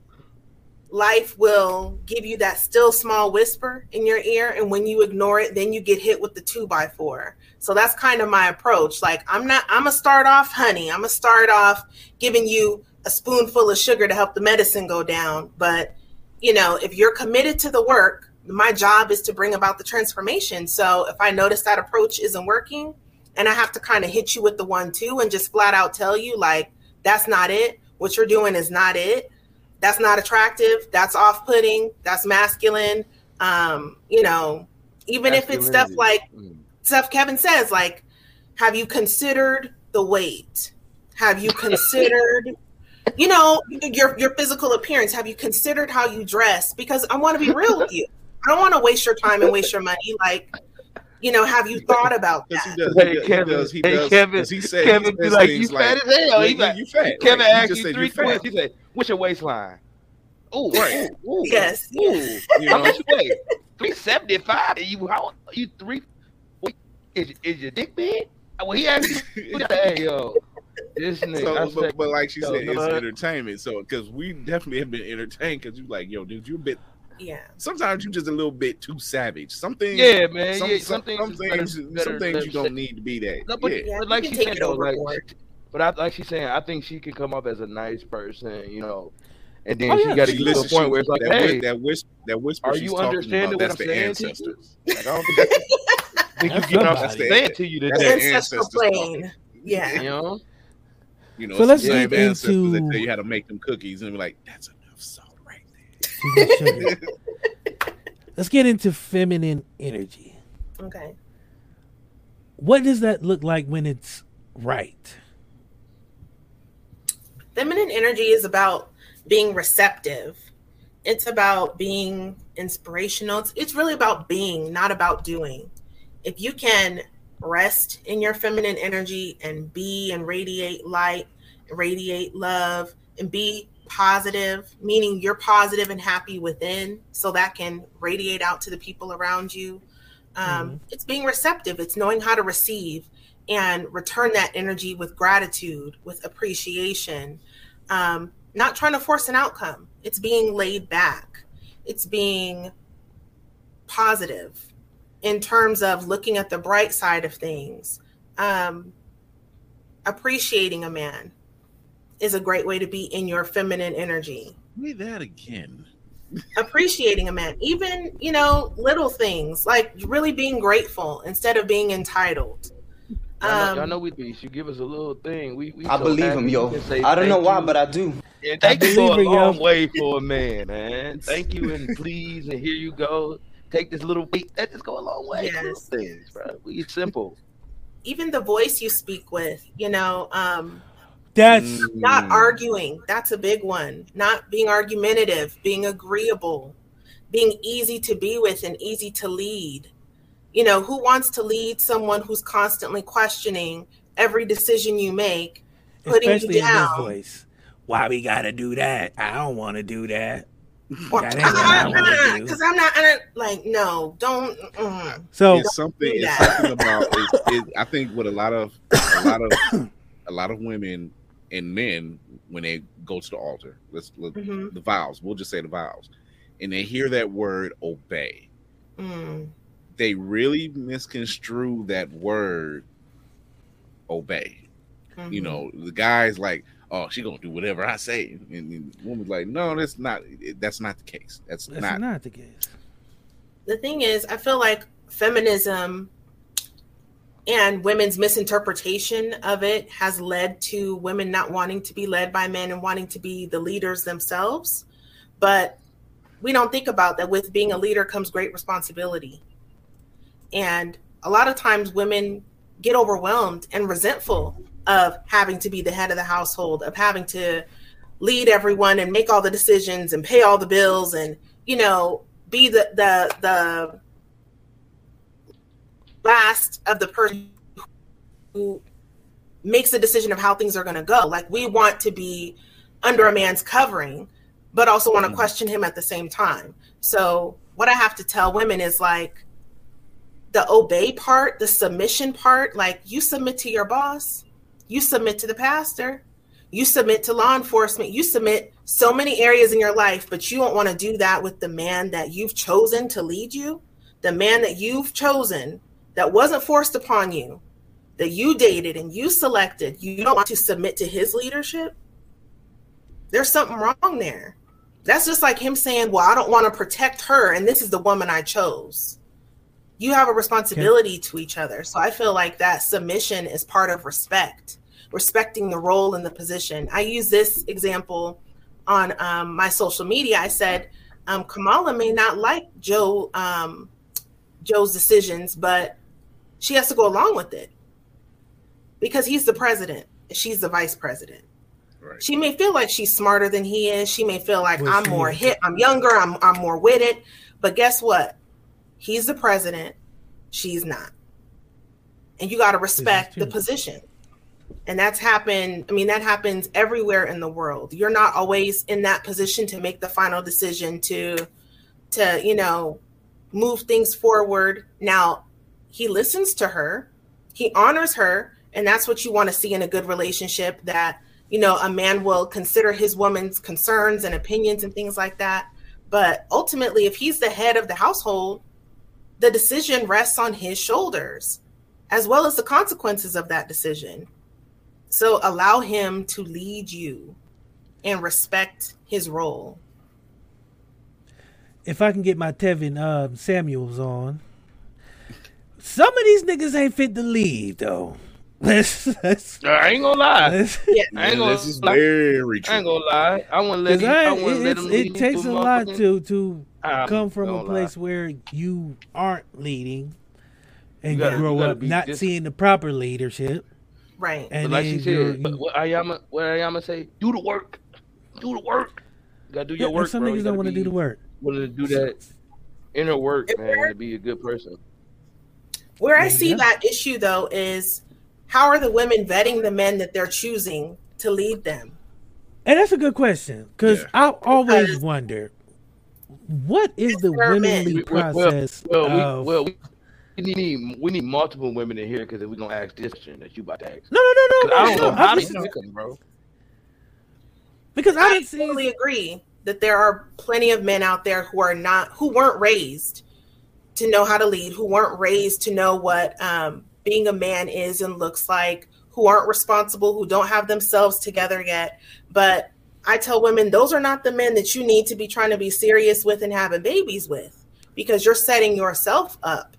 life will give you that still small whisper in your ear, and when you ignore it, then you get hit with the 2x4. So that's kind of my approach. Like, I'm gonna start off, honey. I'm gonna start off giving you a spoonful of sugar to help the medicine go down. But, you know, if you're committed to the work, my job is to bring about the transformation. So if I notice that approach isn't working, and I have to kind of hit you with the 1-2 and just flat out tell you, like, that's not it. What you're doing is not it. That's not attractive. That's off-putting. That's masculine. You know, even if it's stuff like stuff Kevin says, like, have you considered the weight? Have you considered, you know, your physical appearance? Have you considered how you dress? Because I want to be real with you. I don't want to waste your time and waste your money. Like, you know, have you thought about that? He does. Kevin be like, you fat as hell. He's like, you fat. Kevin asked you 3 questions. He said, what's your waistline? Ooh, right. Ooh, yes. Ooh. You know? How much you weigh? 375? You three? Is your dick big? Well, he asked you, hey, yo. This nigga, but like she said, it's entertainment. So, because we definitely have been entertained, because you like, yo, dude, you a bit. Yeah. Sometimes you're just a little bit too savage. Something. Yeah, man. Some things you don't need to be that. No, but, but like she's saying, I think she can come up as a nice person, you know. And then she got to get to the point where it's like, hey, that whisper. Are you understanding what I'm saying to you? Like, I don't think that's you what I'm saying to you today. Ancestors. Yeah. You know. So let's get into. They tell you how to make them cookies, and be like, that's enough salt. Let's get into feminine energy. Okay. What does that look like when it's right? Feminine energy is about being receptive. It's about being inspirational. It's really about being, not about doing. If you can rest in your feminine energy and be and radiate light, radiate love, and be positive, meaning you're positive and happy within, so that can radiate out to the people around you. It's being receptive. It's knowing how to receive and return that energy with gratitude, with appreciation, not trying to force an outcome. It's being laid back. It's being positive in terms of looking at the bright side of things. Appreciating a man is a great way to be in your feminine energy. Say that again. Appreciating a man, even, you know, little things, like really being grateful instead of being entitled. I know with these, you give us a little thing. We I believe him, yo. I don't know why, but I do. Yeah, thank you for a long way for a man, man. Thank you and please, and here you go. Take this little beat. That just go a long way. Yes. Things, bro. We simple. Even the voice you speak with, you know, that's not arguing. That's a big one. Not being argumentative, being agreeable, being easy to be with and easy to lead. You know, who wants to lead someone who's constantly questioning every decision you make, putting especially you down? In this voice. Why we gotta do that? I don't want to do that. Because I'm not like, no, don't. So it's something. It's something about. I think what a lot of women and men, when they go to the altar, let's look the vows, we'll just say the vows, and they hear that word obey, they really misconstrue that word obey. You know, the guy's like, oh, she gonna do whatever I say, and the woman's like, no, that's not the case. That's not the case. The thing is, I feel like feminism and women's misinterpretation of it has led to women not wanting to be led by men and wanting to be the leaders themselves. But we don't think about that with being a leader comes great responsibility. And a lot of times women get overwhelmed and resentful of having to be the head of the household, of having to lead everyone and make all the decisions and pay all the bills and, you know, be the last of the person who makes the decision of how things are going to go. Like, we want to be under a man's covering, but also want to question him at the same time. So what I have to tell women is, like, the obey part, the submission part, like, you submit to your boss, you submit to the pastor, you submit to law enforcement, you submit so many areas in your life, but you don't want to do that with the man that you've chosen to lead you, the man that you've chosen that wasn't forced upon you, that you dated and you selected. You don't want to submit to his leadership. There's something wrong there. That's just like him saying, well, I don't want to protect her, and this is the woman I chose. You have a responsibility to each other. So I feel like that submission is part of respect, respecting the role and the position. I use this example on my social media. I said, Kamala may not like Joe's decisions, but she has to go along with it because he's the president. She's the vice president. Right. She may feel like she's smarter than he is. She may feel like I'm more hip, I'm younger, I'm more witted. But guess what? He's the president, she's not. And you got to respect the position. And that's happened. I mean, that happens everywhere in the world. You're not always in that position to make the final decision to, you know, move things forward. Now, he listens to her, he honors her. And that's what you want to see in a good relationship, that, you know, a man will consider his woman's concerns and opinions and things like that. But ultimately, if he's the head of the household, the decision rests on his shoulders, as well as the consequences of that decision. So allow him to lead you and respect his role. If I can get my Kevin Samuels on, some of these niggas ain't fit to lead, though. I ain't gonna lie. Yeah. I ain't gonna lie. I wouldn't let him. It takes a lot to come from a place where you aren't leading and you grow up not seeing the proper leadership. Right. And like she said, what Ayama say, do the work. Do the work. You gotta do your work. Some niggas don't want to do the work. Want to do that inner work, man, to be a good person. Where I see that issue though is, how are the women vetting the men that they're choosing to lead them? And that's a good question, because I always wonder, what is the womanly process? We need multiple women in here, because if we're gonna ask this question that you about to ask. No. I don't know how to pick them, bro. Because I totally agree that there are plenty of men out there who weren't raised to know how to lead, who weren't raised to know what being a man is and looks like, who aren't responsible, who don't have themselves together yet. But I tell women, those are not the men that you need to be trying to be serious with and having babies with, because you're setting yourself up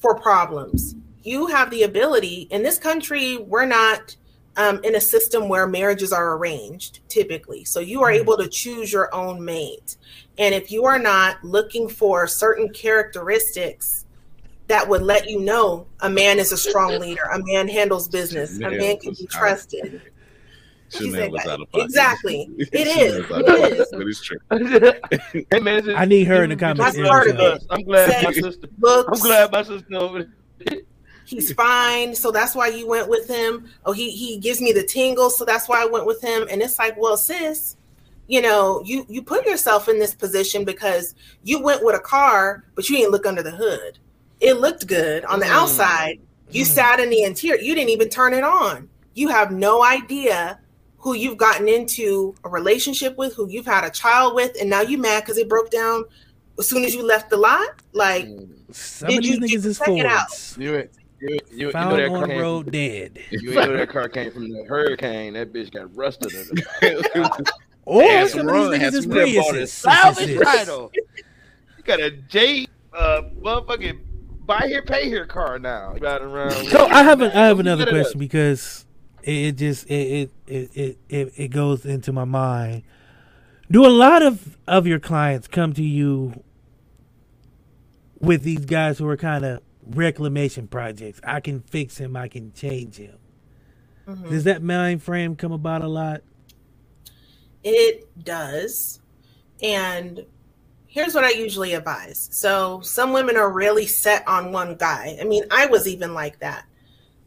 for problems. You have the ability. In this country, we're not in a system where marriages are arranged typically. So you are able to choose your own mate. And if you are not looking for certain characteristics that would let you know a man is a strong leader, a man handles business, a man can be trusted. Exactly. It is. Hey, I need her in the comments. That's part of it. I'm glad my sister over there. He's fine, so that's why you went with him. Oh, he gives me the tingles, so that's why I went with him. And it's like, well, sis, you know, you put yourself in this position because you went with a car, but you didn't look under the hood. It looked good on the outside. You sat in the interior. You didn't even turn it on. You have no idea who you've gotten into a relationship with, who you've had a child with, and now you mad because it broke down as soon as you left the lot. Like, You found on the road dead. You know that car came from the hurricane. That bitch got rusted in it. Or some of these niggas is Priuses. Salvage title. You got a J motherfucking buy here, pay here car now. So I have another question because it goes into my mind. Do a lot of your clients come to you with these guys who are kind of reclamation projects? I can fix him. I can change him. Mm-hmm. Does that mind frame come about a lot? It does. And here's what I usually advise. So some women are really set on one guy. I mean, I was even like that.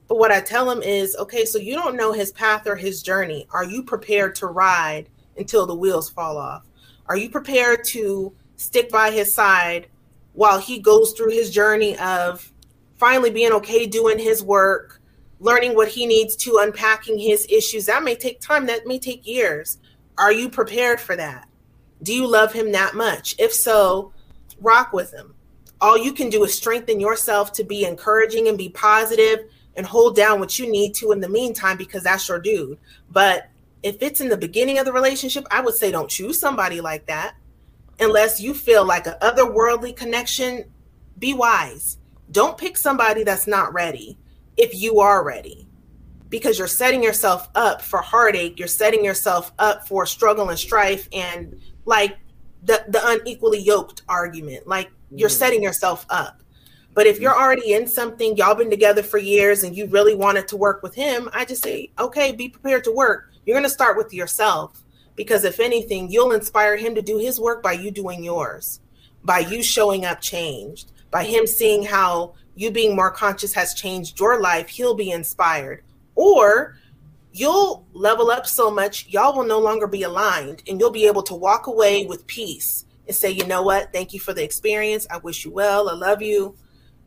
But what I tell them is, okay, so you don't know his path or his journey. Are you prepared to ride until the wheels fall off? Are you prepared to stick by his side while he goes through his journey of finally being okay doing his work, learning what he needs to, unpacking his issues? That may take time. That may take years. Are you prepared for that? Do you love him that much? If so, rock with him. All you can do is strengthen yourself to be encouraging and be positive and hold down what you need to in the meantime, because that's your dude. But if it's in the beginning of the relationship, I would say don't choose somebody like that unless you feel like an otherworldly connection. Be wise. Don't pick somebody that's not ready if you are ready, because you're setting yourself up for heartache. You're setting yourself up for struggle and strife and like the unequally yoked argument. Like, you're setting yourself up. But if you're already in something, y'all been together for years and you really wanted to work with him, I just say, okay, be prepared to work. You're going to start with yourself, because if anything, you'll inspire him to do his work by you doing yours, by you showing up changed, by him seeing how you being more conscious has changed your life. He'll be inspired. Or you'll level up so much, y'all will no longer be aligned, and you'll be able to walk away with peace and say, you know what? Thank you for the experience. I wish you well. I love you.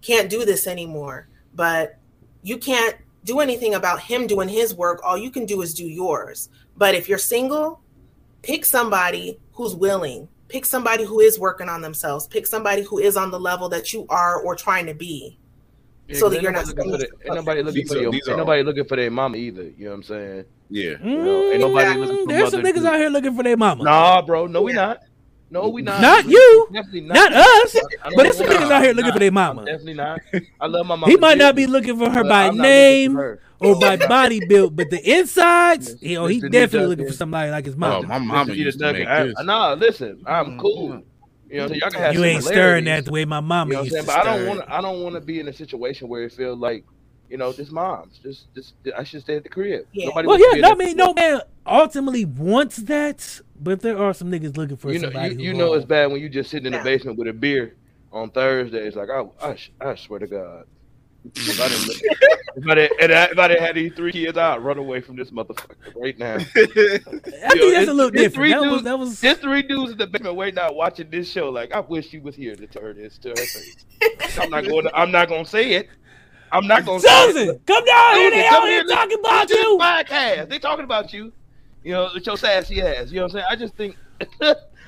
Can't do this anymore. But you can't do anything about him doing his work. All you can do is do yours. But if you're single, pick somebody who's willing. Pick somebody who is working on themselves. Pick somebody who is on the level that you are or trying to be. Yeah, so that you're not looking for the, ain't nobody looking for your, ain't nobody looking for their mama either. You know what I'm saying? Yeah. You know, ain't nobody looking for there's some niggas out here looking for their mama. Nah, bro. No, we not. No, we not. Not you. Definitely not us. But there's some niggas out here looking for their mama. I'm definitely not. I love my mama. He might not be looking for her by name or by body build, but the insides, you know, he definitely looking for somebody like his mama. Oh, my mama used to make this. Nah, listen, I'm cool. You know, so y'all can have you ain't stirring that the way my mama used to. But I don't want to be in a situation where it feels like, you know, this mom's just I should stay at the crib. Yeah. No man ultimately wants that, but there are some niggas looking for somebody. You know it's bad when you just sitting in the basement with a beer on Thursdays. Like I swear to God, if I didn't have these three kids, I'd run away from this motherfucker right now. I think that's a little different. That was just three dudes in the basement right now watching this show. Like, I wish you was here to turn this to her face. I'm not gonna say it. I'm not gonna Susan, say it. Come down here. They out here talking about you. Podcast. They talking about you. You know, with your sassy ass. You know what I'm saying? I just think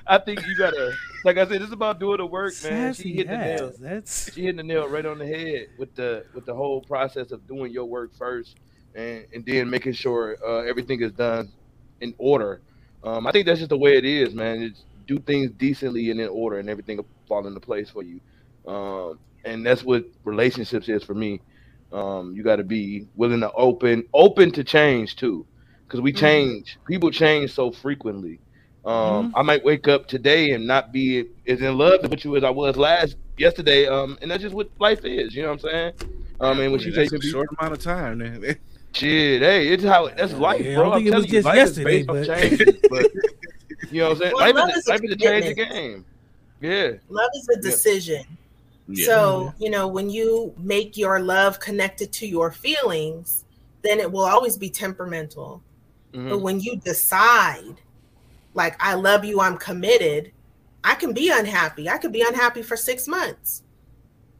I think you gotta, like I said, it's about doing the work, man. Sassy She hit the nail right on the head with the whole process of doing your work first and then making sure everything is done in order. I think that's just the way it is, man. It's do things decently and in order, and everything will fall into place for you. And that's what relationships is for me. You got to be willing to open to change too, because we change. People change so frequently. I might wake up today and not be as in love with you as I was yesterday. And that's just what life is. You know what I'm saying? And when you take a short amount of time, man. Shit, hey, it's how that's life, bro. I'm telling you, life is based on changes, but you know what I'm saying? Well, life is a change of game. Yeah, love is a decision. Yeah. So, you know, when you make your love connected to your feelings, then it will always be temperamental. Mm-hmm. But when you decide, like, I love you, I'm committed, I can be unhappy. I could be unhappy for 6 months.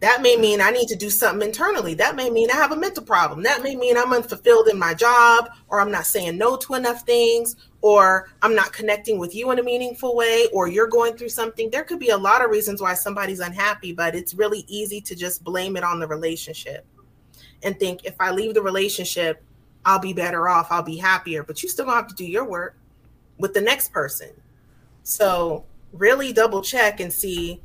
That may mean I need to do something internally. That may mean I have a mental problem. That may mean I'm unfulfilled in my job, or I'm not saying no to enough things, or I'm not connecting with you in a meaningful way, or you're going through something. There could be a lot of reasons why somebody's unhappy, but it's really easy to just blame it on the relationship and think, if I leave the relationship, I'll be better off, I'll be happier. But you still have to do your work with the next person. So really double check and see,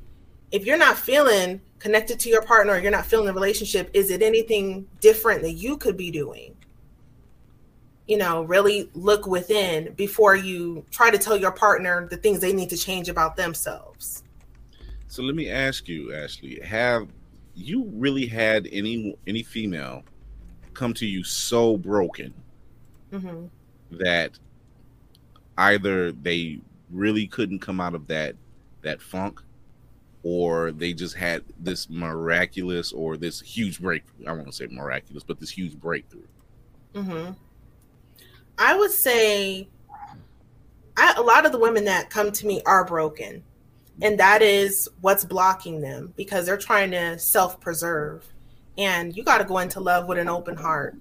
if you're not feeling connected to your partner, or you're not feeling the relationship, is it anything different that you could be doing? You know, really look within before you try to tell your partner the things they need to change about themselves. So let me ask you, Ashley, have you really had any female come to you so broken mm-hmm. that either they really couldn't come out of that funk, or they just had this miraculous or this huge breakthrough? I won't say miraculous, but this huge breakthrough. Mm-hmm. I would say a lot of the women that come to me are broken, and that is what's blocking them, because they're trying to self-preserve. And you got to go into love with an open heart.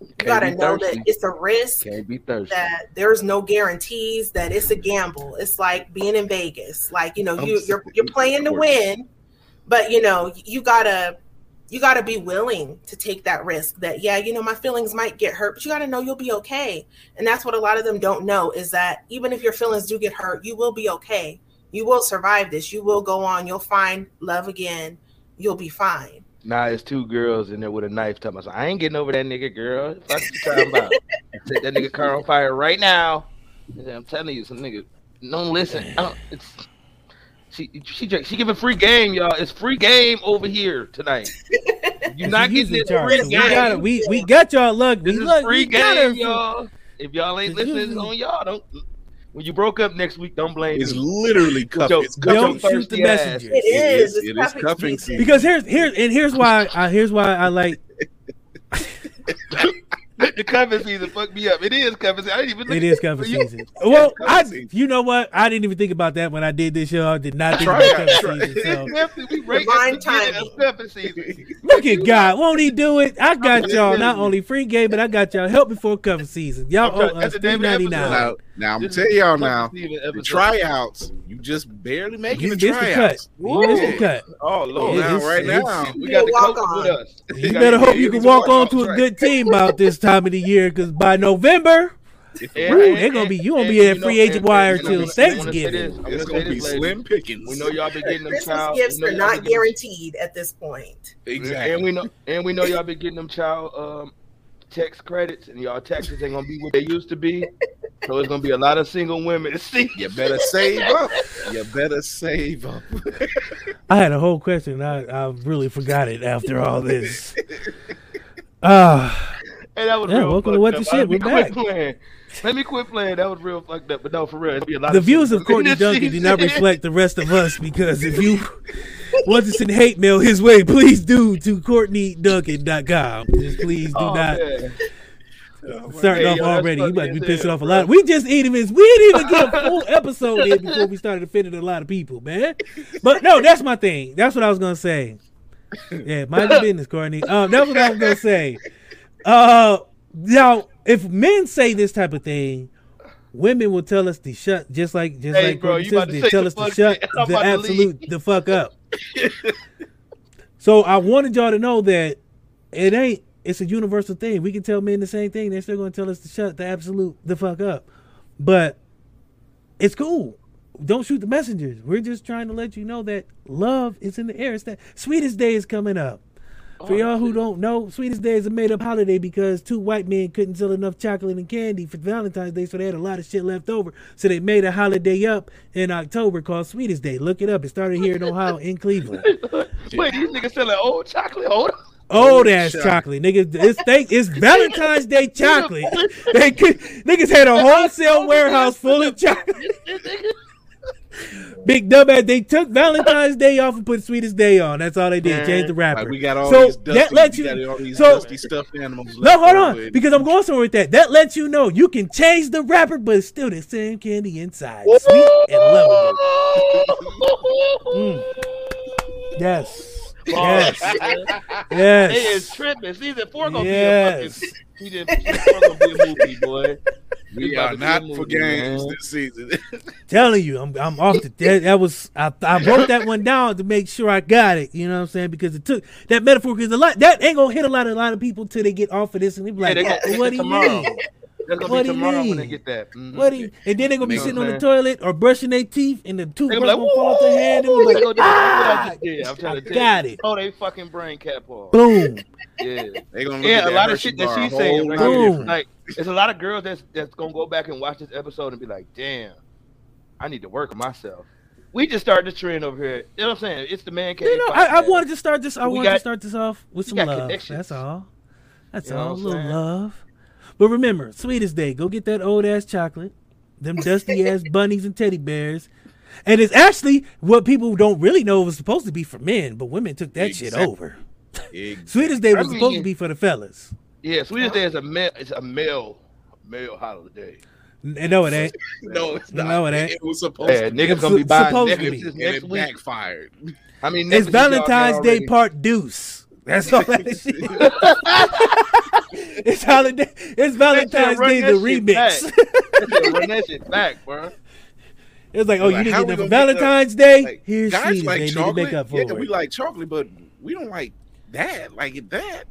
You got to know that it's a risk, that there's no guarantees, that it's a gamble. It's like being in Vegas. Like, you know, you're playing to win, but you know, you got to be willing to take that risk that, yeah, you know, my feelings might get hurt, but you got to know you'll be okay. And that's what a lot of them don't know, is that even if your feelings do get hurt, you will be okay. You will survive this. You will go on. You'll find love again. You'll be fine. Nah, it's two girls in there with a knife talking about, I ain't getting over that nigga, girl. What you talking about? Set that nigga car on fire right now. I'm telling you, some nigga don't listen. She giving free game, y'all. It's free game over here tonight. You're not getting this free game. We got y'all luck. This is free game, y'all. If y'all ain't listening, it's on y'all. Don't. When you broke up next week, don't blame me. Literally cuffing. It's literally cuffing. Don't shoot the messenger. It is. It is cuffing season. Because here's why I like the cuffing season. Fuck me up. It is cuffing season. I didn't even. It is cuffing season. Well, you know what? I didn't even think about that when I did this show. I did not think about cuffing season. So. Divine timing. Cuffing season. Look at God. Won't He do it? I got y'all. Not only free game, but I got y'all help before cuffing season. Y'all owe us $3.99. Now I'm gonna tell y'all now, the tryouts, you just barely making you the tryouts. You missed the cut. Oh Lord! Now we got the coach with us. You better hope you can walk on to a good team about this time of the year, because by November, they're gonna be you gonna be at free agent wire till Thanksgiving. It's gonna be slim pickings. We know y'all been getting them child gifts are not guaranteed at this point. Exactly. And we know y'all been getting them child tax credits, and y'all taxes ain't gonna be what they used to be. So it's gonna be a lot of single women to see. You better save up. I had a whole question. I really forgot it after all this. Welcome to What The Shit. We're back. Let me quit playing. That was real fucked up. But no, for real, be a lot the of views of Courtney Duncan do not reflect the rest of us, because if you want to send hate mail his way, please do to CourtneyDuncan.com. Just please do not. Man. Starting off already, you might be pissing off a lot. We didn't even get a full episode in before we started offending a lot of people, man. But no, that's my thing. That's what I was gonna say. Yeah, mind your business, Courtney. That's what I was gonna say. Now, if men say this type of thing, women will tell us to shut. Just like bro, you about to tell us to shut the absolute the fuck up. So I wanted y'all to know that it ain't. It's a universal thing. We can tell men the same thing. They're still going to tell us to shut the fuck up. But it's cool. Don't shoot the messengers. We're just trying to let you know that love is in the air. It's that Sweetest Day is coming up. For y'all who don't know, Sweetest Day is a made-up holiday because two white men couldn't sell enough chocolate and candy for Valentine's Day, so they had a lot of shit left over. So they made a holiday up in October called Sweetest Day. Look it up. It started here in Ohio, in Cleveland. Wait, these niggas selling old chocolate? Hold on. Old-ass chocolate, nigga. It's Valentine's Day chocolate. Niggas had a wholesale warehouse full of chocolate. Big dumbass. They took Valentine's Day off and put Sweetest Day on. That's all they did. Change the wrapper. Like, we got all these dusty stuffed animals. No, hold on, because I'm going somewhere with that. That lets you know you can change the wrapper, but it's still the same candy inside. Whoa. Sweet and lovable. Yes. Yes. Yes. It is tripping. Season 4 gonna be a fucking season 4 gonna be a movie, boy. We are not for games this season. Telling you, I'm off the dead. That was I wrote that one down to make sure I got it. You know what I'm saying? Because it took that metaphor, because a lot that ain't gonna hit a lot of people till they get off of this and they be like, what do you mean? That's gonna be tomorrow when they get that. Mm-hmm. And then they're gonna be sitting on the toilet or brushing their teeth, and the toothbrush like, gonna fall off their hand. They like, I got it. Oh, they fucking brain cap off. Boom. Yeah, they gonna a lot of shit that she's saying. Boom. Like, there's a lot of girls that's gonna go back and watch this episode and be like, damn, I need to work on myself. We just started the trend over here. You know what I'm saying? It's the man cave. You know, I wanted to start this. I wanted to start this off with some love. That's all. That's all. A little love. But remember, sweet as day, go get that old ass chocolate, them dusty ass bunnies and teddy bears. And it's actually what people don't really know was supposed to be for men, but women took that shit over. Exactly. Sweet as day was supposed to be for the fellas. Yeah, sweet as day is a male holiday. No, it ain't. No, it's not. No, it ain't. It was supposed to be. Niggas gonna be buying necklaces next week. Backfired. I mean, it's Valentine's Day part deuce. That's all that shit. It's holiday. It's Valentine's Day the remix. Run that shit back, bro. It's like, oh, you didn't get Valentine's Day. Like, here's guys like they chocolate. Need to make up for it. We like chocolate, but we don't like that. Like that.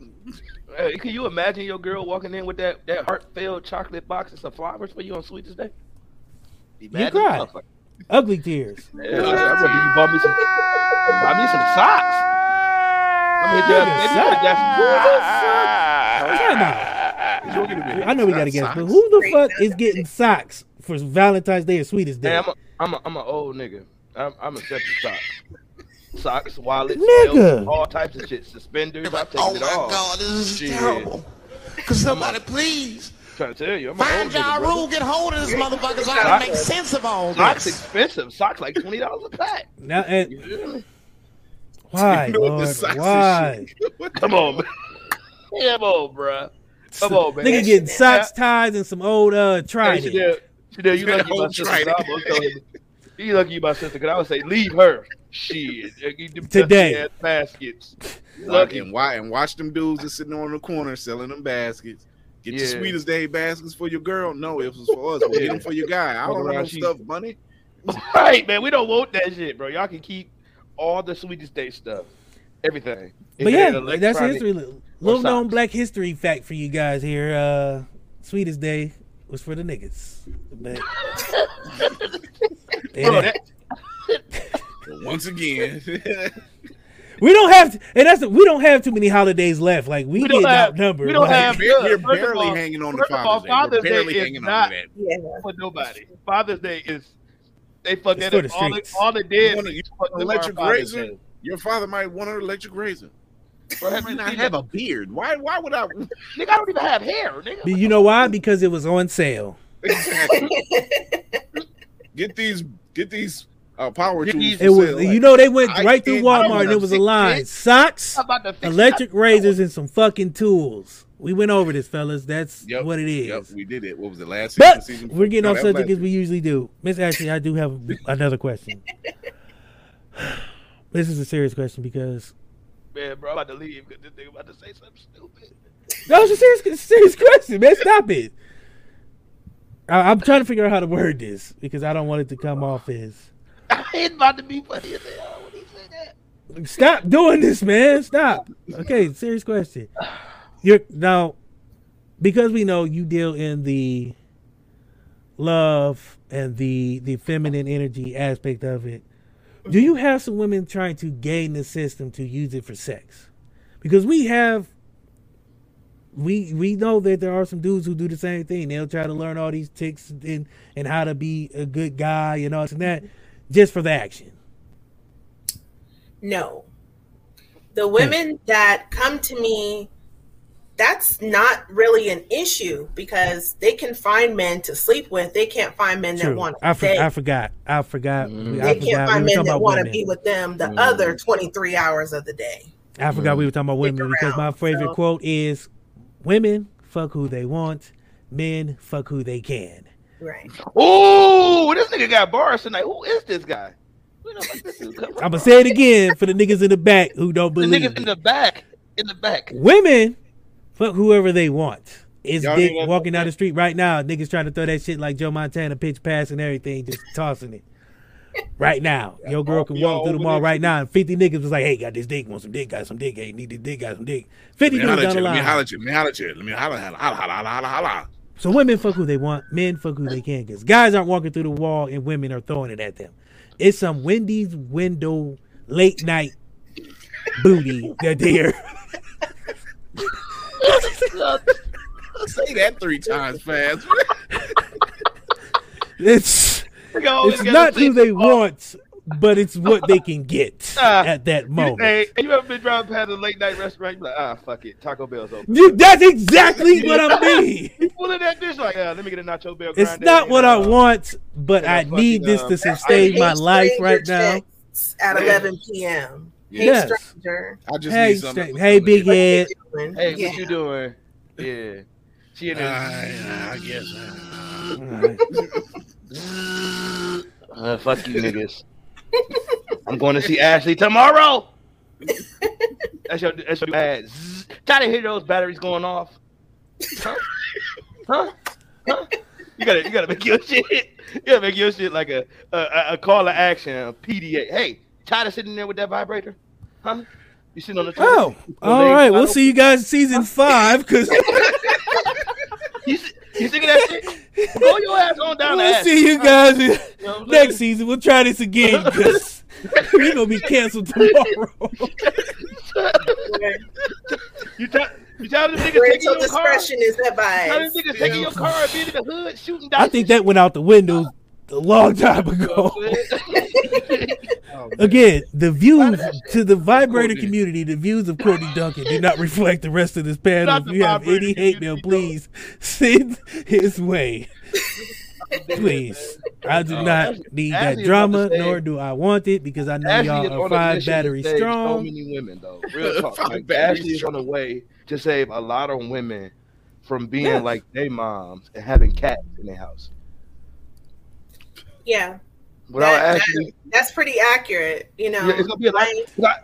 Can you imagine your girl walking in with that heartfelt chocolate box and some flowers for you on Sweetest Day? You cry. Ugly tears. Yeah, I'm gonna buy me some socks. I know we gotta guess, but who the fuck is getting socks for Valentine's Day or Sweetest Day? Hey, I'm an old nigga. I'm accepting socks. Socks, wallets, bills, all types of shit. Suspenders, I take it all. Oh my God, this is terrible. Cause somebody please. I'm trying to tell you, find y'all rule, get hold of this motherfucker so I can make sense of all this. Socks expensive. Socks like $20 a pack. Now, why, Lord, why? Come on, man. Come on, bro. Come on, man. Nigga getting socks, ties, and some old Trident. Hey, Shadell, you lucky you my sister, because I would say, leave her. Shit. Today. Baskets. Lucky. And watch them dudes that's sitting on the corner selling them baskets. Get your Sweetest Day baskets for your girl. No, it was for us. We'll get them for your guy. I don't want no stuff, money. Right, man. We don't want that shit, bro. Y'all can keep all the Sweetest Day stuff, everything. But that's history. Little known Black history fact for you guys here. Sweetest Day was for the niggas. But once again, we don't have to, and we don't have too many holidays left. Like we get outnumbered. We don't have. You're barely hanging on to Father's Day. Barely hanging on to that for nobody. Father's Day is. They fuck that up. All the dead. You want an electric razor? Your father might want an electric razor. Or he might not have a beard. Why would I? Nigga, I don't even have hair. Nigga. You know why? Because it was on sale. Exactly. Get these power tools. It was. Like, you know, they went right through Walmart and it was a line. Socks, electric razors, and some fucking tools. We went over this, fellas. That's what it is. Yep, we did it. What was the last season? But we're getting off subject as we usually do. Miss Ashley, I do have another question. This is a serious question because... Man, bro, I'm about to leave because this nigga about to say something stupid. No, it's a serious question, man. Stop it. I'm trying to figure out how to word this because I don't want it to come off as... I ain't about to be funny as hell when he said that. Stop doing this, man. Stop. Okay, serious question. Now, because we know you deal in the love and the feminine energy aspect of it, do you have some women trying to gain the system to use it for sex? Because we know that there are some dudes who do the same thing. They'll try to learn all these tics and how to be a good guy and all this and that just for the action. No. The women that come to me, that's not really an issue because they can find men to sleep with. They can't find men that want to date. I forgot. They can't find men that want to be with them the other 23 hours of the day. I forgot we were talking about women because my favorite quote is, women fuck who they want, men fuck who they can. Right. Oh, this nigga got bars tonight. Who is this guy? I'm going to say it again for the niggas in the back who don't believe it. The niggas in the back. Women... fuck whoever they want. It's dick walking down the street right now. Niggas trying to throw that shit like Joe Montana, pitch pass and everything, just tossing it. Right now. Your girl can walk through the mall right now and 50 niggas was like, hey, got this dick, want some dick, got some dick, hey, need this dick, got some dick. 50 niggas down the line. Let me holler at you. So women fuck who they want, men fuck who they can, because guys aren't walking through the wall and women are throwing it at them. It's some Wendy's window late night booty that they're say that three times fast. It's not who they want, but it's what they can get at that moment. Hey, you ever been driving past a late night restaurant? You're like, fuck it, Taco Bell's open. That's exactly what I mean. You pulling that dish like, let me get a Nacho Bell. It's not what I want, but I need this to sustain my life right now. At 11 p.m. Yes. Hey, stranger. I just need something. Hey, big head. Hey, what you doing? Yeah. She and I guess. Fuck you niggas. I'm going to see Ashley tomorrow. That's your ads. Try to hear those batteries going off. Huh? You gotta make your shit. You gotta make your shit like a call to action, a PDA. Hey, tired of sitting there with that vibrator? Huh? You sitting on the toilet? Oh, all right. We'll see you guys in season 5 because. You think of that shit? Go your ass on down. We'll see you guys next season. We'll try this again because we're gonna be canceled tomorrow. You tell the nigga taking your car. And being in the hood shooting. I think that went out the window a long time ago. Again, the views to the vibrator community, the views of Courtney Duncan do not reflect the rest of this panel. If you have any hate mail, please send his way. Please. I do not need that drama, nor do I want it, because I know y'all are 5 batteries strong. So many women, though. Real talk. Like, Ashley is on the way to save a lot of women from being like they moms and having cats in their house. Yeah. That's pretty accurate, you know. Yeah, it's gonna be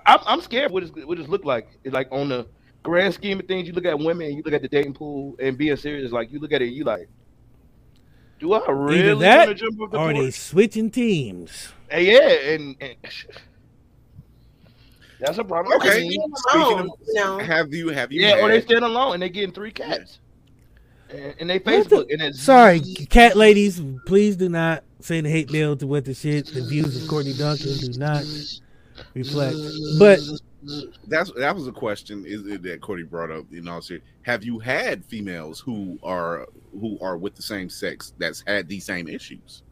I'm scared what it's look like. It's like on the grand scheme of things, you look at women, you look at the dating pool, and being serious, like you look at it, you like, do I really want to jump off the board? Are they switching teams? And and that's a problem. Okay, have you? Yeah, or they stand alone and they getting 3 cats, and they Facebook. Sorry, cat ladies, please do not. Send hate mail to What the Shit. The views of Courtney Duncan do not reflect. But that was a question that Courtney brought up in all seriousness. Have you had females who are with the same sex that's had these same issues?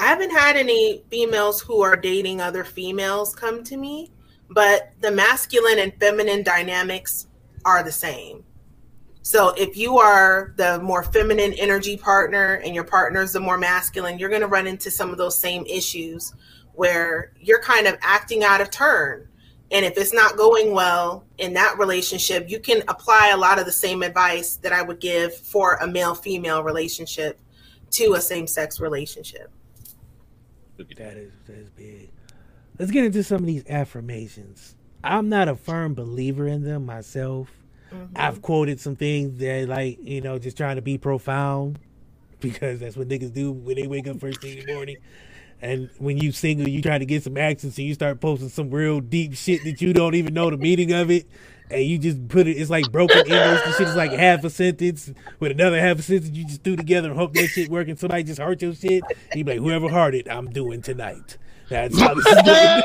I haven't had any females who are dating other females come to me, but the masculine and feminine dynamics are the same. So if you are the more feminine energy partner and your partner is the more masculine, you're going to run into some of those same issues where you're kind of acting out of turn. And if it's not going well in that relationship, you can apply a lot of the same advice that I would give for a male-female relationship to a same-sex relationship. Look at that is big. Let's get into some of these affirmations. I'm not a firm believer in them myself. Mm-hmm. I've quoted some things that, like, you know, just trying to be profound because that's what niggas do when they wake up first thing in the morning. And when you single, you try to get some action, so you start posting some real deep shit that you don't even know the meaning of it. And you just put it, it's like broken English. The shit is like half a sentence with another half a sentence you just threw together and hope that shit working. Somebody just heart your shit. And you be like, whoever heart it, I'm doing tonight. That's how this is going.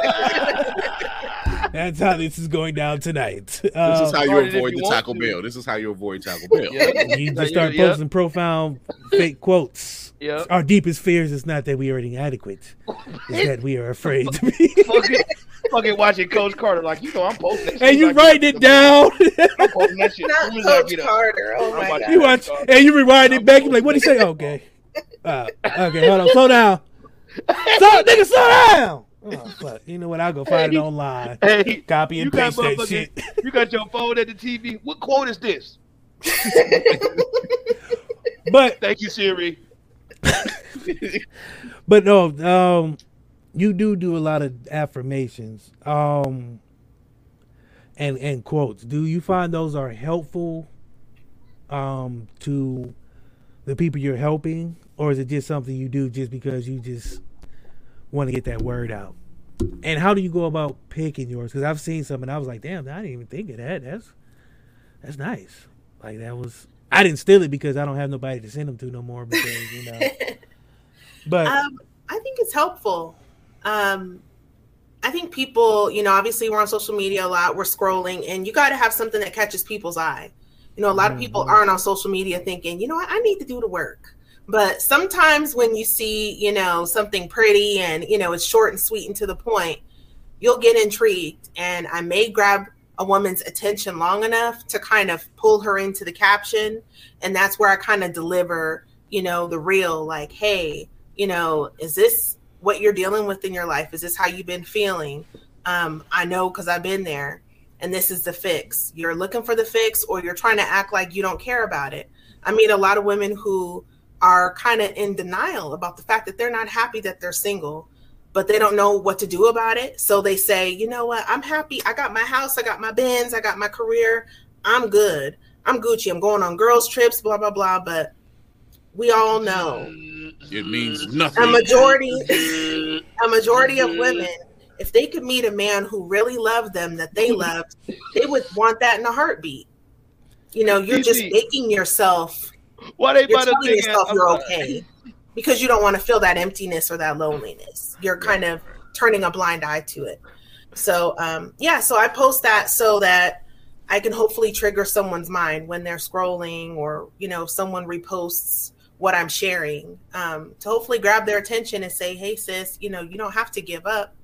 That's how this is going down tonight. This is how you avoid the Taco Bell. This is how you avoid Taco Bell. Yeah. You just start posting profound fake quotes. Yep. Our deepest fears is not that we are inadequate. It's that we are afraid to be. Fucking watching Coach Carter like, you know, I'm posting that shit. And you write it down. I'm posting that shit. Not Coach Carter. Oh, my God. You watch, and you rewind it back. You're like, what did he say? Okay. Okay, hold on. Slow down. Nigga, slow down! Oh, fuck. You know what? I'll go find it online. Hey, copy and paste that shit. You got your phone at the TV. What quote is this? But thank you, Siri. But no, you do a lot of affirmations, and quotes. Do you find those are helpful, to the people you're helping? Or is it just something you do just because you just want to get that word out? And how do you go about picking yours? Because I've seen some and I was like, damn, I didn't even think of that. That's nice. Like, that was, I didn't steal it because I don't have nobody to send them to no more. Because, you know. But I think it's helpful. I think people, you know, obviously we're on social media a lot. We're scrolling, and you got to have something that catches people's eye. You know, a lot of people aren't on social media thinking, you know what, I need to do the work. But sometimes when you see, you know, something pretty and, you know, it's short and sweet and to the point, you'll get intrigued. And I may grab a woman's attention long enough to kind of pull her into the caption. And that's where I kind of deliver, you know, the real, like, hey, you know, is this what you're dealing with in your life? Is this how you've been feeling? I know, because I've been there. And this is the fix. You're looking for the fix, or you're trying to act like you don't care about it. I meet a lot of women who are kind of in denial about the fact that they're not happy that they're single, but they don't know what to do about it. So they say, you know what? I'm happy. I got my house. I got my Benz. I got my career. I'm good. I'm Gucci. I'm going on girls trips, blah, blah, blah. But we all know it means nothing. A majority of women, if they could meet a man who really loved them, that they loved, they would want that in a heartbeat. You know, you're just making yourself, you're okay, because you don't want to feel that emptiness or that loneliness. You're kind of turning a blind eye to it. So, so I post that so that I can hopefully trigger someone's mind when they're scrolling, or, you know, if someone reposts what I'm sharing, to hopefully grab their attention and say, hey, sis, you know, you don't have to give up.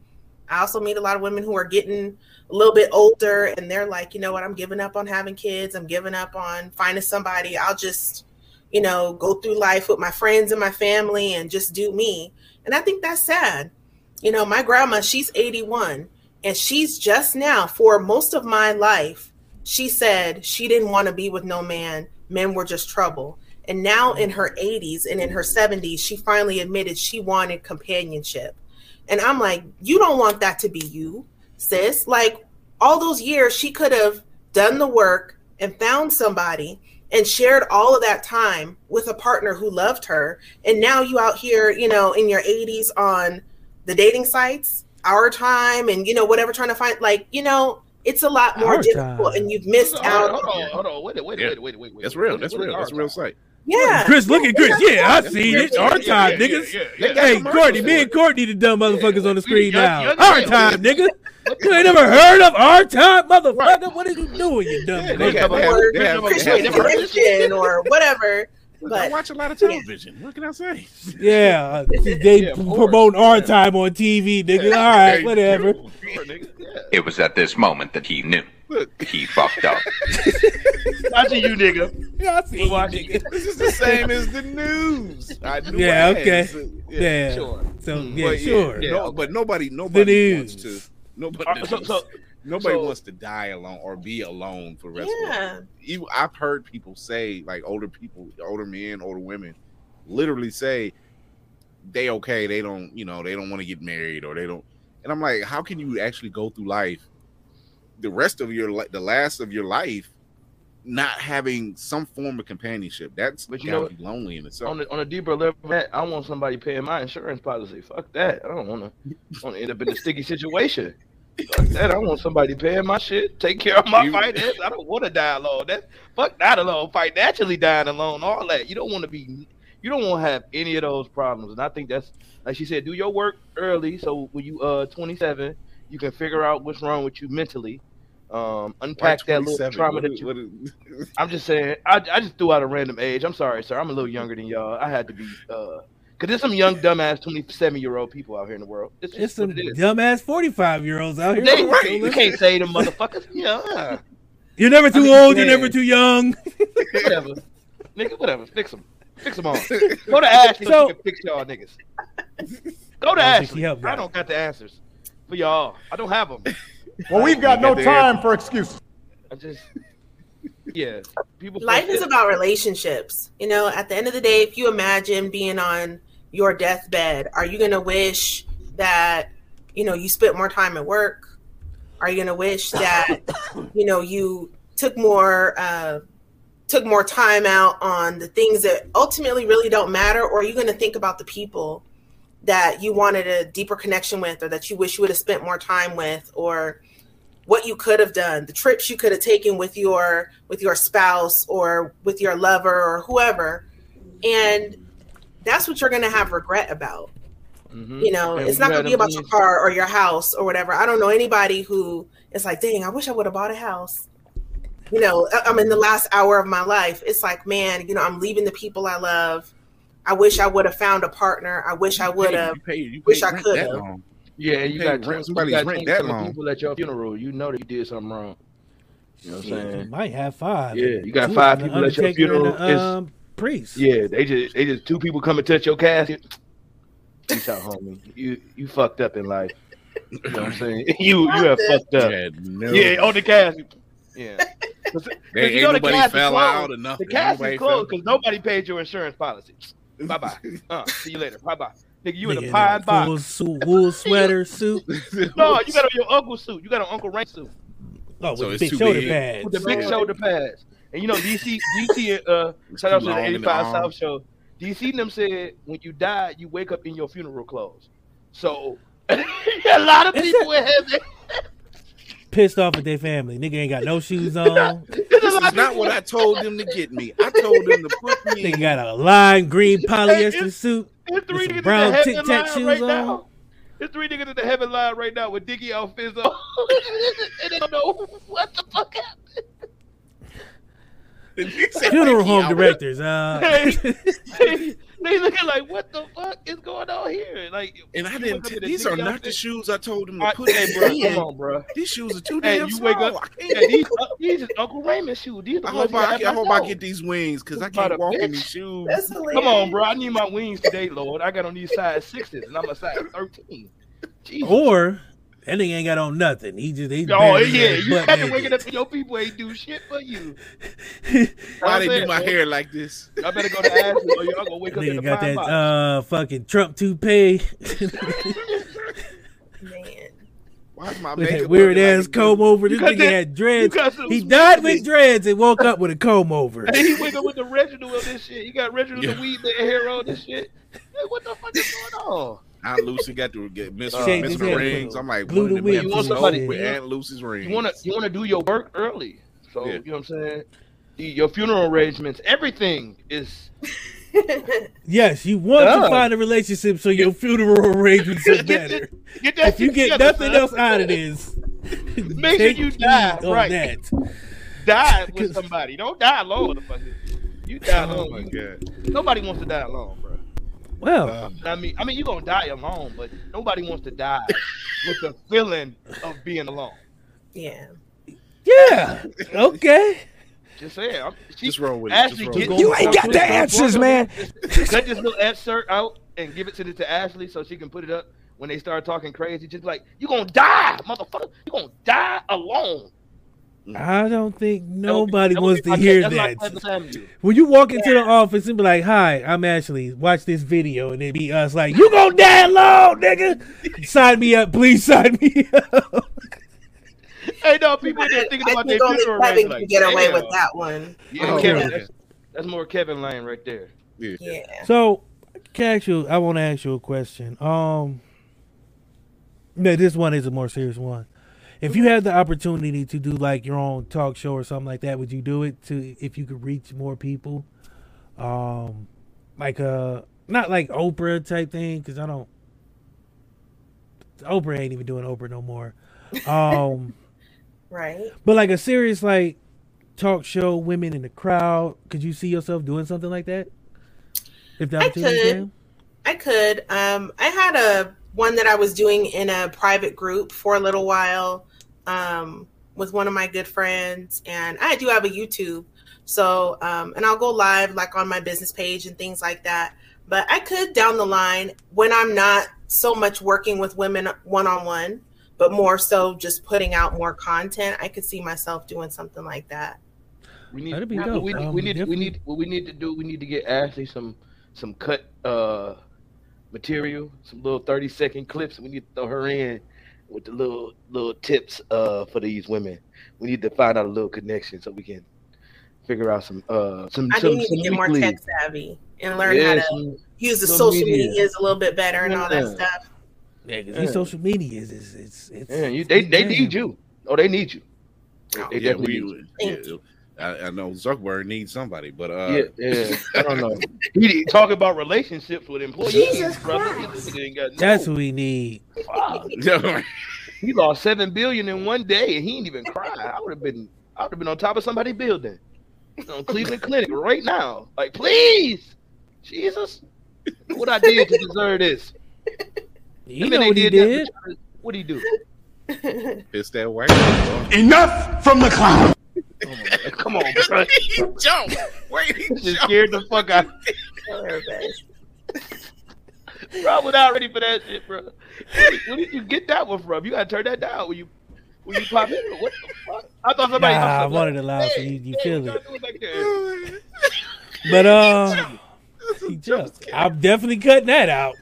I also meet a lot of women who are getting a little bit older, and they're like, you know what, I'm giving up on having kids. I'm giving up on finding somebody. I'll just, you know, go through life with my friends and my family and just do me. And I think that's sad. You know, my grandma, she's 81, and she's just now, for most of my life, she said she didn't want to be with no man. Men were just trouble. And now in her 80s and in her 70s, she finally admitted she wanted companionship. And I'm like, you don't want that to be you, sis. Like, all those years, she could have done the work and found somebody and shared all of that time with a partner who loved her. And now you out here, you know, in your 80s on the dating sites, Our Time, and, you know, whatever, trying to find, like, you know, it's a lot more difficult, and you've missed out. Hold on. Wait. That's real. That's a real site. Yeah, Chris, look at Chris. Yeah, I see it. Our Time, niggas. Hey, Courtney, me and Courtney, the dumb motherfuckers on the screen now. Our Time, nigga. You ain't never heard of Our Time, motherfucker? What are you doing, you dumb nigga? Or whatever. But I watch a lot of television. What can I say? Yeah, they promote Our Time on TV, nigga. All right, whatever. It was at this moment that he knew. Look. He fucked up. Watching you, nigga. Yeah, I see you, nigga. This is the same as the news. I knew. Yeah, okay. Yeah, sure. So yeah, sure. Yeah. No, but nobody wants to. Nobody wants to die alone or be alone for the rest of the life. I've heard people say, like, older men, older women, literally say they okay. They don't, you know, they don't want to get married, or they don't. And I'm like, how can you actually go through life, the rest of your life, the last of your life, not having some form of companionship? That's like, you know, lonely in itself. On a deeper level, I want somebody paying my insurance policy. Fuck that. I don't want to end up in a sticky situation. Fuck that. I want somebody paying my shit, take care of my finances. I don't want to die alone. Fuck that alone. Financially dying alone, all that. You don't want to have any of those problems. And I think that's, like she said, do your work early. So when you 27, you can figure out what's wrong with you mentally. Unpack that little trauma that you. I'm just saying. I just threw out a random age. I'm sorry, sir. I'm a little younger than y'all. I had to be, cause there's some young dumbass 27-year-old people out here in the world. It's some dumbass 45-year-olds out here. They right. You can't say them motherfuckers. Yeah. You're never too old. Man. You're never too young. Whatever, nigga. Whatever. Fix them all. Go to Ashley. So she can fix y'all niggas. Go to Ashley. I don't got the answers for y'all. I don't have them. Well, we've got no time for excuses. Life is about relationships. You know, at the end of the day, if you imagine being on your deathbed, are you going to wish that, you know, you spent more time at work? Are you going to wish that, you know, you took more time out on the things that ultimately really don't matter? Or are you going to think about the people that you wanted a deeper connection with, or that you wish you would have spent more time with, or what you could have done, the trips you could have taken with your spouse or with your lover or whoever. And that's what you're going to have regret about. Mm-hmm. You know, it's not going to be about your car or your house or whatever. I don't know anybody who is like, dang, I wish I would have bought a house. You know, I'm in the last hour of my life. It's like, man, you know, I'm leaving the people I love. I wish I would have found a partner. I wish I would have. Wish I could have. Yeah, you got somebody's rent that long. People at your funeral, you know that you did something wrong. You know what I'm saying? You might have five. Yeah, you got five people at your funeral. Priest. Yeah, they just two people come and touch your casket. Peace out, homie. You fucked up in life. You know what I'm saying? You have fucked up. Yeah, on the casket. Yeah. Ain't nobody fell out enough. The casket is closed because nobody paid your insurance policy. Bye bye. See you later. Bye bye. Nigga, you in a pine box. Wool sweater suit. No, you got on your uncle's suit. You got on Uncle Rank's suit. Oh, with so the big shoulder pads. With the big shoulder pads. And you know, DC, shout out to the 85 South show. DC them said, when you die, you wake up in your funeral clothes. So a lot of people in heaven pissed off at their family. Nigga ain't got no shoes on. This is not what I told them to get me. I told them to put me in. They got a lime green polyester suit. There's three niggas brown in the heaven line right now. There's three niggas in the heaven line right now with Diggy outfits on. And they don't know what the fuck happened. Funeral home directors. They looking like, what the fuck is going on here? Like, and I didn't. These are not the shoes I told them to put in, bro. Come on, bro. These shoes are too damn small. Wake up, these are Uncle Raymond's shoes. These are I hope I get these wings because I can't walk in these shoes. Come on, bro. I need my wings today, Lord. I got on these size 6s and I'm a size 13. Jesus. Or that nigga ain't got on nothing. He just you had to wake up and your people ain't do shit for you. Why they do my hair like this? I better go to Ashley or y'all gonna wake up in the got that box. Fucking Trump toupee. Man, why's my with that weird ass like comb over? This nigga had dreads. He died with dreads and woke up with a comb over. And he wake up with the residue of this shit. He got residue of the weed, the hair on this shit. Like, what the fuck is going on? Aunt Lucy got to get missing rings. I'm like, glue the wig. You want somebody with Aunt Lucy's rings. You want to do your work early. So you know what I'm saying. Your funeral arrangements, everything is. Yes, you want to find a relationship so your funeral arrangements are better. If you get nothing else out of this, make sure you die right. That. Die with somebody. Don't die alone, motherfucker. You die alone. Oh my god. Nobody wants to die alone, bro. Well, I mean, you're going to die alone, but nobody wants to die with the feeling of being alone. Yeah. Yeah. Okay. Just saying. Just roll with Ashley it. You ain't got the answers, man. Cut this little excerpt out and give it to Ashley so she can put it up when they start talking crazy. Just like, you're going to die, motherfucker. You're going to die alone. I don't think nobody wants to hear that. When you walk into the office and be like, hi, I'm Ashley, watch this video, and it be us like, you gonna die alone, nigga. Sign me up, please sign me up. Hey, no, people are thinking about their funeral right now. Get away with that one. Yeah, Kevin, that's more Kevin Lane right there. Yeah. So, I want to ask you a question. No, this one is a more serious one. If you had the opportunity to do like your own talk show or something like that, would you do it if you could reach more people? Like not like Oprah type thing, because Oprah ain't even doing Oprah no more. Right. But like a serious like talk show, women in the crowd, could you see yourself doing something like that? If the opportunity came? I could. I had one that I was doing in a private group for a little while with one of my good friends, and I do have a YouTube, so and I'll go live like on my business page and things like that. But I could down the line, when I'm not so much working with women one-on-one, but more so just putting out more content, I could see myself doing something like that. We need to get Ashley some cut material, some little 30-second clips. We need to throw her in with the little tips for these women. We need to find out a little connection so we can figure out some get more tech savvy and learn how to use the social medias a little bit better and all that stuff. Yeah, because these social medias, it's they need you. Oh, they need you. They definitely need you. I know Zuckerberg needs somebody, but I don't know. He talk about relationships with employees. Jesus Christ. That's what we need. Wow. He lost $7 billion in one day, and he didn't even cry. I would have been on top of somebody's building, on Cleveland Clinic right now. Like, please, Jesus, what I did to deserve this? You know what he did? What did he do? It's that white. Enough from the clown. Oh my God. Come on, bro. He jumped. Wait, he just scared the fuck out of me. Bro, I was not ready for that shit, bro. Where did you get that one from? You gotta turn that down when you pop in. What the fuck? I thought somebody. Nah, I wanted to laugh. You feel it. But he jumped. I'm definitely cutting that out.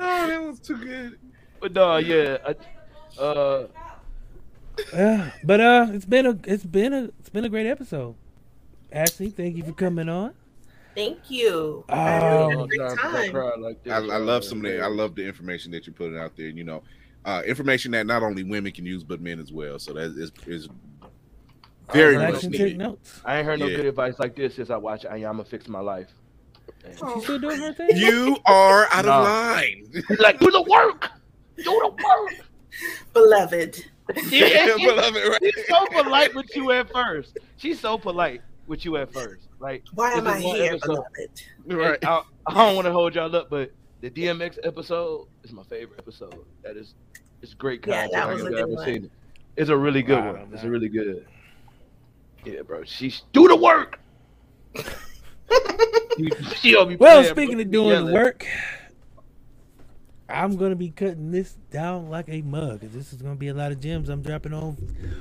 Oh, that was too good. But no, yeah. It's been a great episode. Ashley, thank you for coming on. Thank you. I love the information that you're putting out there. You know, information that not only women can use but men as well. So that is very much needed. Notes. I ain't heard no good advice like this since I watched I Am a Fix My Life. Oh. Still doing her thing? You are out of line. Like, do the work. Do the work. Beloved. Yeah, beloved, right? She's so polite with you at first. Like, why am I here, episode, beloved? Right. I don't want to hold y'all up, but the DMX episode is my favorite episode. That is, it's great content. Yeah, that was a good one. It's a really good one. Man. It's a really good. Yeah, bro. She's do the work. Speaking of doing the work, I'm going to be cutting this down like a mug. This is going to be a lot of gems I'm dropping on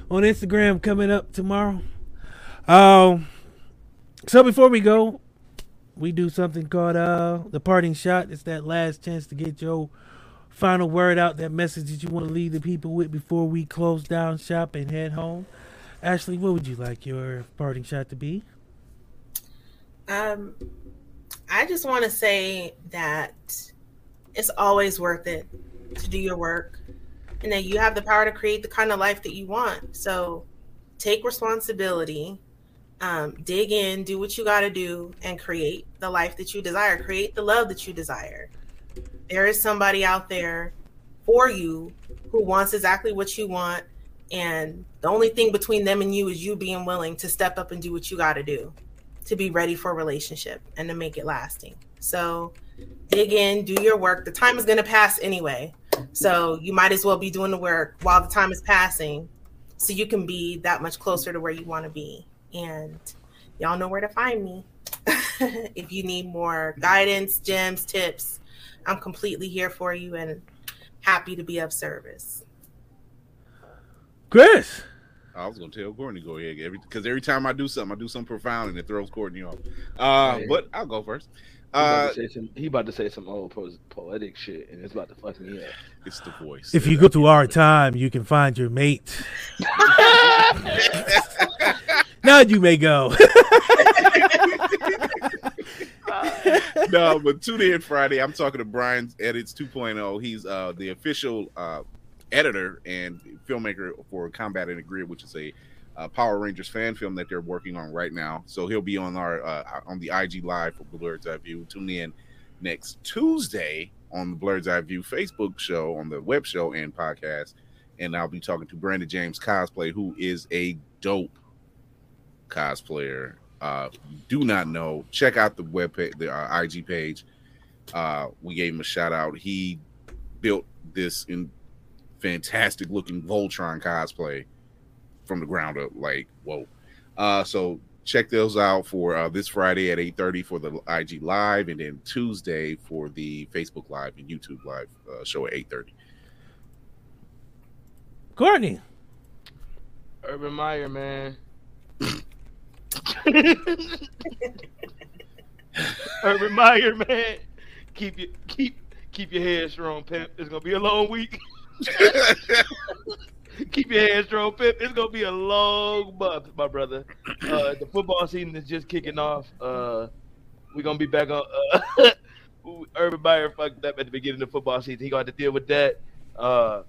Instagram coming up tomorrow. So before we go, we do something called the parting shot. It's that last chance to get your final word out, that message that you want to leave the people with before we close down shop and head home. Ashley, what would you like your parting shot to be? I just want to say that it's always worth it to do your work and that you have the power to create the kind of life that you want. So take responsibility, dig in, do what you got to do, and create the life that you desire. Create the love that you desire. There is somebody out there for you who wants exactly what you want. And the only thing between them and you is you being willing to step up and do what you got to do to be ready for a relationship and to make it lasting. So dig in, do your work. The time is going to pass anyway. So you might as well be doing the work while the time is passing so you can be that much closer to where you want to be. And y'all know where to find me. If you need more guidance, gems, tips, I'm completely here for you and happy to be of service. Chris. I was going to tell Courtney to go ahead because every time I do something profound and it throws Courtney off. But I'll go first. He about to say some old poetic shit, and it's about to fuck me up. It's the voice. If you go through our time, you can find your mate. Now you may go. No, but tune in Friday. I'm talking to Brian's Edits 2.0. He's the official editor and filmmaker for Combat in the Grid, which is a Power Rangers fan film that they're working on right now. So he'll be on our on the IG Live for Blurred Eye View. Tune in next Tuesday on the Blurred Eye View Facebook show, on the web show and podcast. And I'll be talking to Brandon James Cosplay, who is a dope cosplayer. Do not know. Check out the web page, the IG page. We gave him a shout out. He built this in fantastic looking Voltron cosplay from the ground up, like, whoa. So check those out for this Friday at 8:30 for the IG Live, and then Tuesday for the Facebook Live and YouTube Live show at 8:30. Courtney. Urban Meyer, man. Urban Meyer, man. Keep your head strong, pimp. It's gonna be a long week. Keep your hands strong, Pip. It's going to be a long month, my brother. The football season is just kicking off. We're going to be back on Urban Meyer fucked up at the beginning of the football season. He's going to have to deal with that. But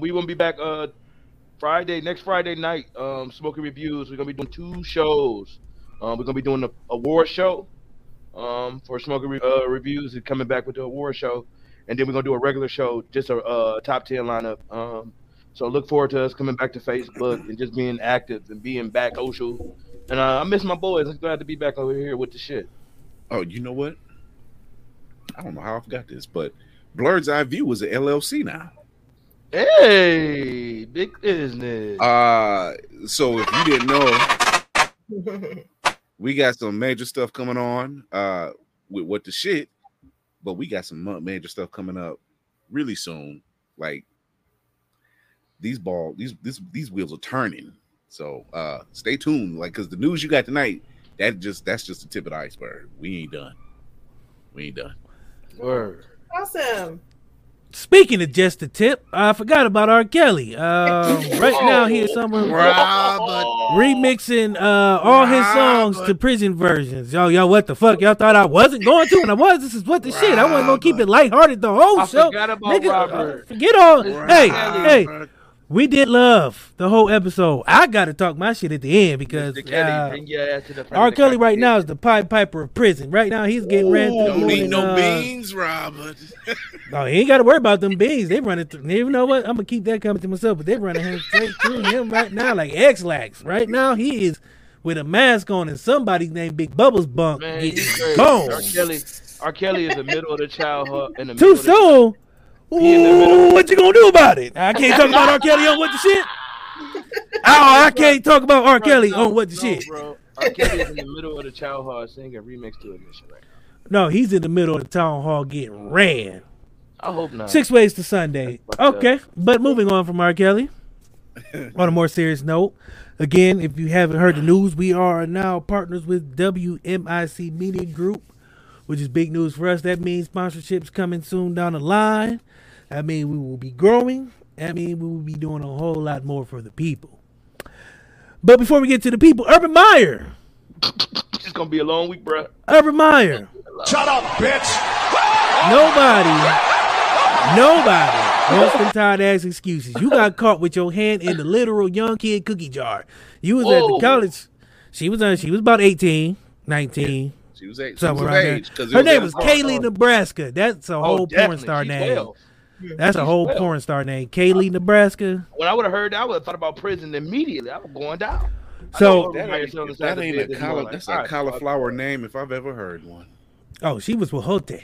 we will be back next Friday night. Smoking Reviews. We're gonna be doing two shows. We're gonna be doing the award show for Smoking Reviews and coming back with the award show, and then we're gonna do a regular show, just a top 10 lineup. So look forward to us coming back to Facebook and just being active and being back social. And I miss my boys. I'm glad to be back over here with the shit. Oh, you know what? I don't know how I forgot this, but Blurred Eye View is an LLC now. Hey, big business. So if you didn't know, we got some major stuff coming on with What The Shit, but we got some major stuff coming up really soon. Like, these wheels are turning. So stay tuned, like, because the news you got tonight, that's just the tip of the iceberg. We ain't done. Word. Awesome. Speaking of just the tip, I forgot about R. Kelly. Right now he is somewhere remixing all his songs to prison versions. Yo, what the fuck? Y'all thought I wasn't going to, and I was. This is What The Shit. I wasn't gonna keep it lighthearted the whole show. Forgot about Robert. Forget all. Hey. We did love the whole episode. I got to talk my shit at the end because R. Kelly right now is the Pied Piper of prison. Right now he's getting ran through. Don't need no beans, Robert. No, he ain't got to worry about them beans. They running through. You know what? I'm going to keep that coming to myself, but they running him straight through him right now like X-Lax. Right now he is with a mask on and somebody named Big Bubbles bunk. Man, he's gone. R. Kelly is the middle of the childhood. Too soon. Ooh, what you gonna do about it? I can't talk about R. Kelly on What The Shit. I can't talk about R. Kelly on What The Shit. Bro. R. Kelly is in the middle of the Chow Hall singing remix to Ignition right now. No, he's in the middle of the town hall getting ran. I hope not. 6 ways to Sunday. Okay, but moving on from R. Kelly. On a more serious note, again, if you haven't heard the news, we are now partners with WMIC Media Group, which is big news for us. That means sponsorships coming soon down the line. I mean, we will be growing. I mean, we will be doing a whole lot more for the people. But before we get to the people, Urban Meyer. It's going to be a long week, bro. Urban Meyer. Shut up, bitch. Nobody wants them tired-ass excuses. You got caught with your hand in the literal young kid cookie jar. You was at the college. She was about 18, 19. She was 18. Somewhere around age, her name was Kaylee Nebraska. That's a whole porn star name. That's a whole porn star name, Kaylee Nebraska. When I would have heard that, I would have thought about prison immediately. I was going down. So that's a cauliflower name if I've ever heard one. Oh, she was with Hote. Y'all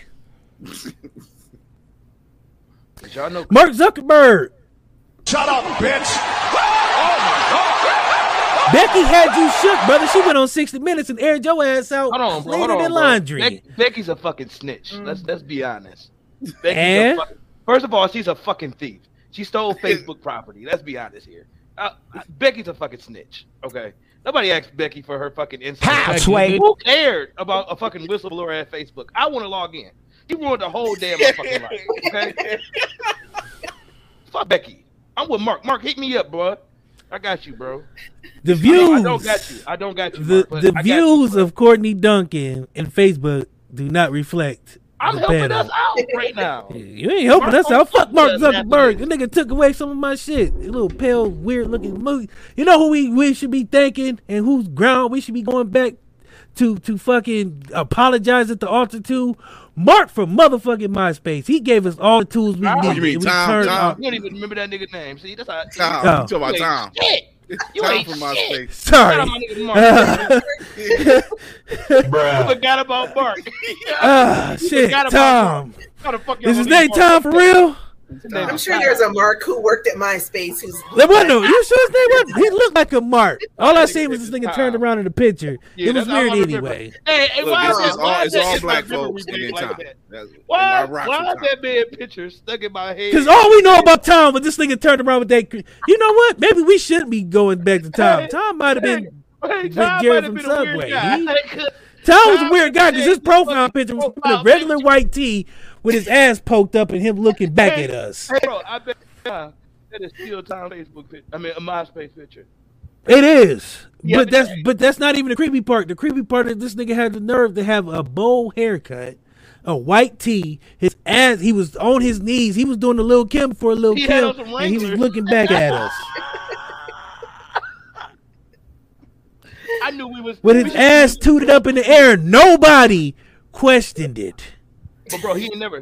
know Mark Zuckerberg. Shut up, bitch. Becky had you shook, brother. She went on 60 Minutes and aired your ass out later than laundry. Becky's a fucking snitch. Let's be honest. First of all, she's a fucking thief. She stole Facebook property. Let's be honest here. Becky's a fucking snitch. Okay. Nobody asked Becky for her fucking Instagram. Who cared about a fucking whistleblower at Facebook? I want to log in. He ruined the whole day of my fucking life. Okay. Fuck Becky. I'm with Mark. Mark, hit me up, bro. I got you, bro. The views. I don't got you. The views of Courtney Duncan and Facebook do not reflect. I'm helping us out right now. You ain't helping us out. Fuck Mark Zuckerberg. That nigga took away some of my shit. A little pale, weird-looking movie. You know who we should be thanking and whose ground we should be going back to fucking apologize at the altar to? Mark from motherfucking MySpace. He gave us all the tools we needed. You mean Tom? You don't even remember that nigga's name. See, that's how Tom. You talking about Tom. You Tom ain't from MySpace. Sorry. You forgot about Mark. Shit, Tom. Is his name Tom for real? I'm sure there's a Mark who worked at MySpace. You sure his name wasn't? He looked like a Mark. All I seen was this nigga turned around in the picture. Yeah, it was weird anyway. Hey, why is all black folks in like that? Why is that man picture stuck in my head? Because all we know about Tom was this nigga turned around with that. You know what? Maybe we shouldn't be going back to Tom. Tom might have been with Jared from Subway. Tom was a weird guy because his profile picture was a regular white tee with his ass poked up and him looking back at us. Bro, I bet that is still Tom's Facebook picture. I mean, a MySpace picture. It is. Yeah, but that's not even the creepy part. The creepy part is this nigga had the nerve to have a bowl haircut, a white tee, his ass, he was on his knees, he was doing the Lil' Kim for a Lil' Kim, and he was looking back at us. I knew we was. With his ass tooted up in the air, nobody questioned it. But bro, he ain't never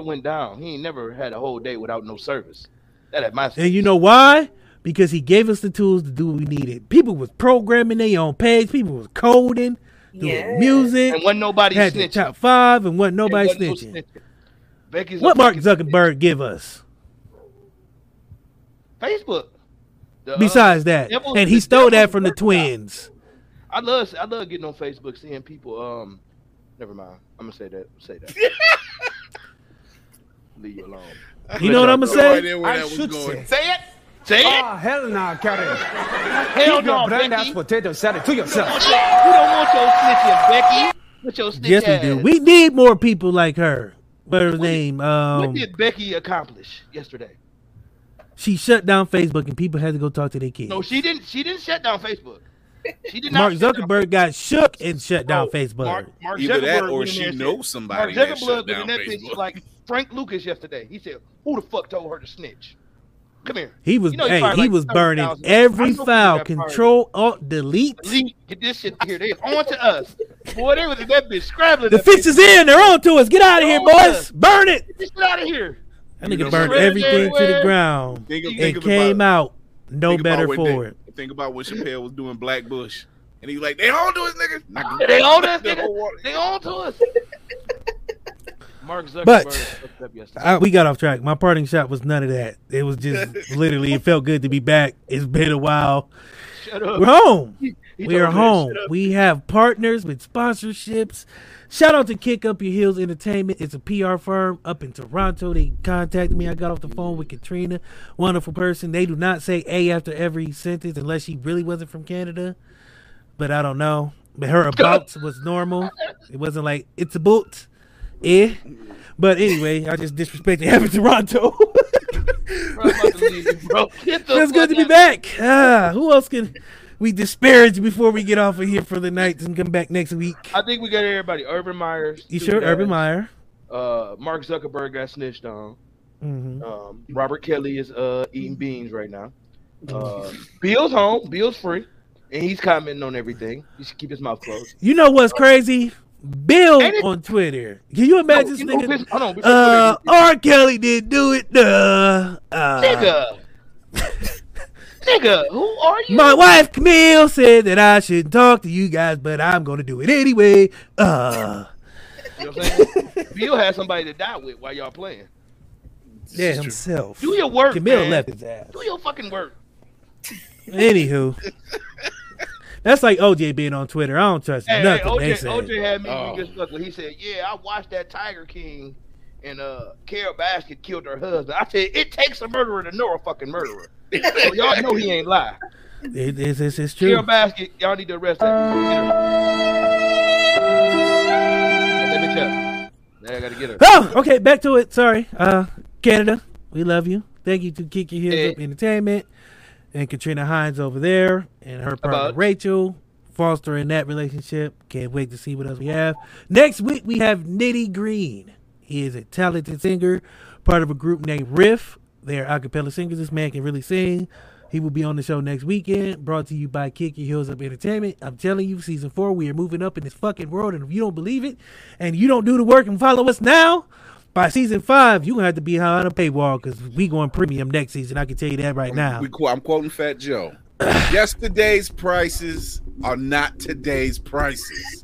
went down. He ain't never had a whole day without no service. That at my. And you know why? Because he gave us the tools to do what we needed. People was programming their own page. People was coding, doing music, and wasn't nobody had snitching. The top five, and wasn't nobody snitching. No snitching. What Mark Zuckerberg give us? Facebook. Besides that, and he stole that from the twins. I love getting on Facebook, seeing people. Never mind. I'm gonna say that. Leave you alone. You know what I'm gonna say? I should say. Say it. Say it. Oh, hell no, Kevin. Hell no, Becky. Keep your brain-ass potato salad to yourself. You don't want your snitching, Becky. With your snitch ass. Yes, we do. We need more people like her. What's her name? What did Becky accomplish yesterday? She shut down Facebook, and people had to go talk to their kids. No, she didn't. She didn't shut down Facebook. She did not. Mark Zuckerberg got shook and shut down Facebook. Mark either Zuckerberg that or she knows somebody that shut down Facebook. Like Frank Lucas yesterday. He said, who the fuck told her to snitch? Come here. He was, you know, he was burning 000. Every file. Control, Alt, Delete. Get this shit here. They're on to us. Boy, they was in that bitch scrabbling. The fix is in. They're on to us. Get out of here, boys. Burn it. Get this shit out of here. That nigga burned everything to the ground. It came out no better for it. Think about what Chappelle was doing, Black Bush, and he's like, "They on to us, niggas. They on to us, niggas. They on to us." Mark Zuckerberg. But we got off track. My parting shot was none of that. It was just literally, it felt good to be back. It's been a while. Shut up. We're home. We are home. We have partners with sponsorships. Shout out to Kick Up Your Heels Entertainment. It's a PR firm up in Toronto. They contacted me. I got off the phone with Katrina, wonderful person. They do not say A after every sentence unless she really wasn't from Canada. But I don't know. But her abouts was normal. It wasn't like, it's a boot. Eh. But anyway, I just disrespected having Toronto. It's good to be back. Who else can... We disparage before we get off of here for the night and come back next week. I think we got everybody. Urban Meyer. You sure? Guys. Urban Meyer. Mark Zuckerberg got snitched on. Mm-hmm. Robert Kelly is eating beans right now. Bill's home. Bill's free. And he's commenting on everything. He should keep his mouth closed. You know what's crazy? Bill on Twitter. Can you imagine? No, you know, hold on. R. Kelly didn't do it. Nigga. Nigga, who are you? My wife Camille said that I shouldn't talk to you guys, but I'm gonna do it anyway. You know what I'm saying? Bill had somebody to die with while y'all playing. Yeah, himself. Do your work. Camille left his ass. Do your fucking work. Anywho. That's like OJ being on Twitter. I don't trust nothing. OJ had me stuck when he said, yeah, I watched that Tiger King and Carole Baskin killed her husband. I said, it takes a murderer to know a fucking murderer. So y'all know he ain't lying. It's true. Carole Baskin, y'all need to arrest that. Now I gotta get her. Oh, okay, back to it. Sorry. Canada, we love you. Thank you to Kick Your Heels Up Entertainment and Katrina Hines over there and her partner Rachel fostering that relationship. Can't wait to see what else we have. Next week we have Nitty Green. He is a talented singer, part of a group named Riff. They're a cappella singers. This man can really sing. He will be on the show next weekend. Brought to you by Kick Your Heels Up Entertainment. I'm telling you, season 4, we are moving up in this fucking world. And if you don't believe it, and you don't do the work and follow us now, by season 5, you're going to have to be behind a paywall because we going premium next season. I can tell you that right now. I'm quoting Fat Joe. Yesterday's prices are not today's prices.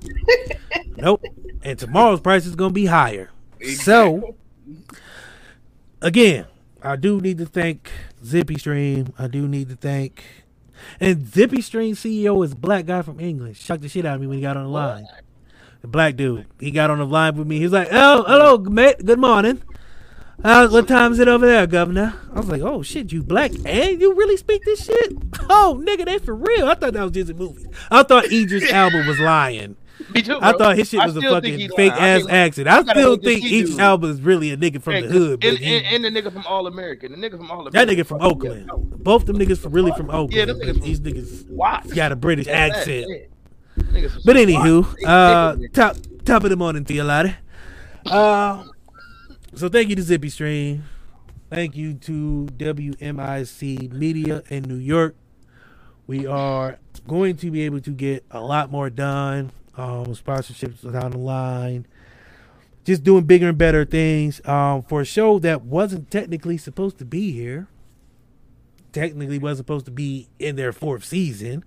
Nope. And tomorrow's price is going to be higher. Exactly. So, again, I do need to thank Zipistream. And Zipistream CEO is a black guy from England. Shocked the shit out of me when he got on the line. The black dude. He got on the line with me. He's like, "Oh, hello, mate. Good morning. What time is it over there, Governor?" I was like, "Oh shit, you black and you really speak this shit? Oh, nigga, they for real." I thought that was just a movie. I thought Idris Elba was lying. Me too, I thought his shit was a fucking fake ass accent. I still think Idris Elba is really a nigga from the hood. And the nigga from All American. That nigga from Oakland. Yeah, no. Both them niggas from really from Oakland. Yeah, them niggas these niggas wild. Got a British accent. But anywho, top of the morning to you, Lottie. So thank you to Zipistream. Thank you to WMIC Media in New York. We are going to be able to get a lot more done. Sponsorships down the line. Just doing bigger and better things for a show that wasn't technically supposed to be here. Technically wasn't supposed to be in their fourth season.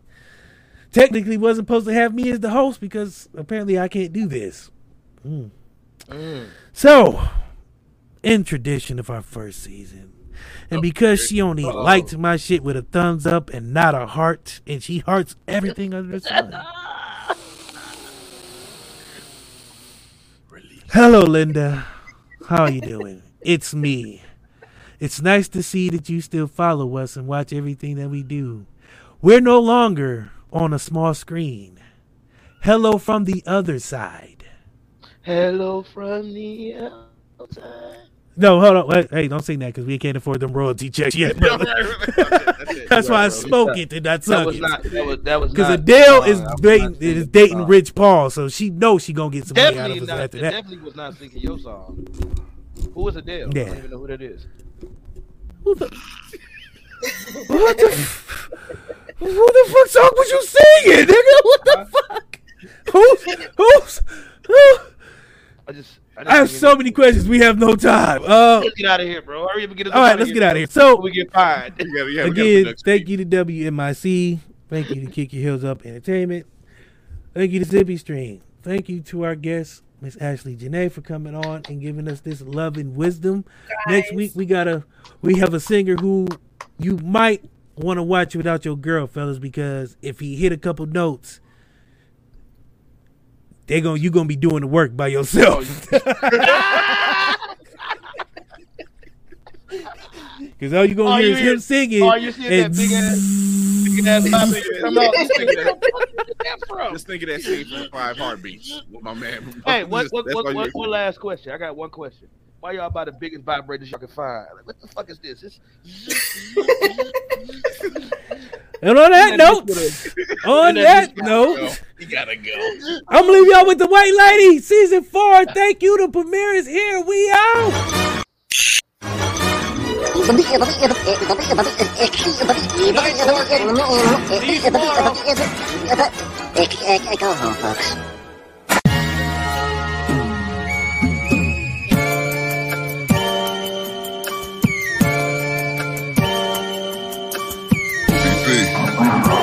Technically wasn't supposed to have me as the host because apparently I can't do this. So, in tradition of our first season, and because she only liked my shit with a thumbs up and not a heart, and she hearts everything under the sun. Hello, Linda. How are you doing? It's me. It's nice to see that you still follow us and watch everything that we do. We're no longer on a small screen. Hello from the other side. Hello from the other side. No, hold on. Wait, hey, don't sing that because we can't afford them royalty checks yet, brother. That's it. That's why I smoked it and not sung it. Because Adele is dating Rich Paul, so she knows she going to get some money out of us after that. Definitely was not singing your song. Who is Adele? Yeah. I don't even know who that is. Who the... what the... who the fuck song was you singing, nigga? What the fuck? Who's... I have so many questions. We have no time. Let's get out of here, bro. Hurry up and get us all right, let's get out of here. So we get fined. Again, thank you to WMIC. Thank you to Kick Your Heels Up Entertainment. Thank you to Zipistream. Thank you to our guest, Miss Ashley Janae, for coming on and giving us this love and wisdom. Guys. Next week we have a singer who you might want to watch without your girl, fellas, because if he hit a couple notes, you're going to be doing the work by yourself. Because all you're going to hear is him singing. All you see is that big-ass pop in your mouth. Just think of that scene from 5 Heartbeats with my man. Hey, one last question. I got one question. Why y'all buy the biggest vibrators y'all can find? Like, what the fuck is this? And on that note, you gotta go. I'm gonna leave y'all with the White Lady, season 4. Thank you. The premiere is here. We out. Go home, folks. Wow.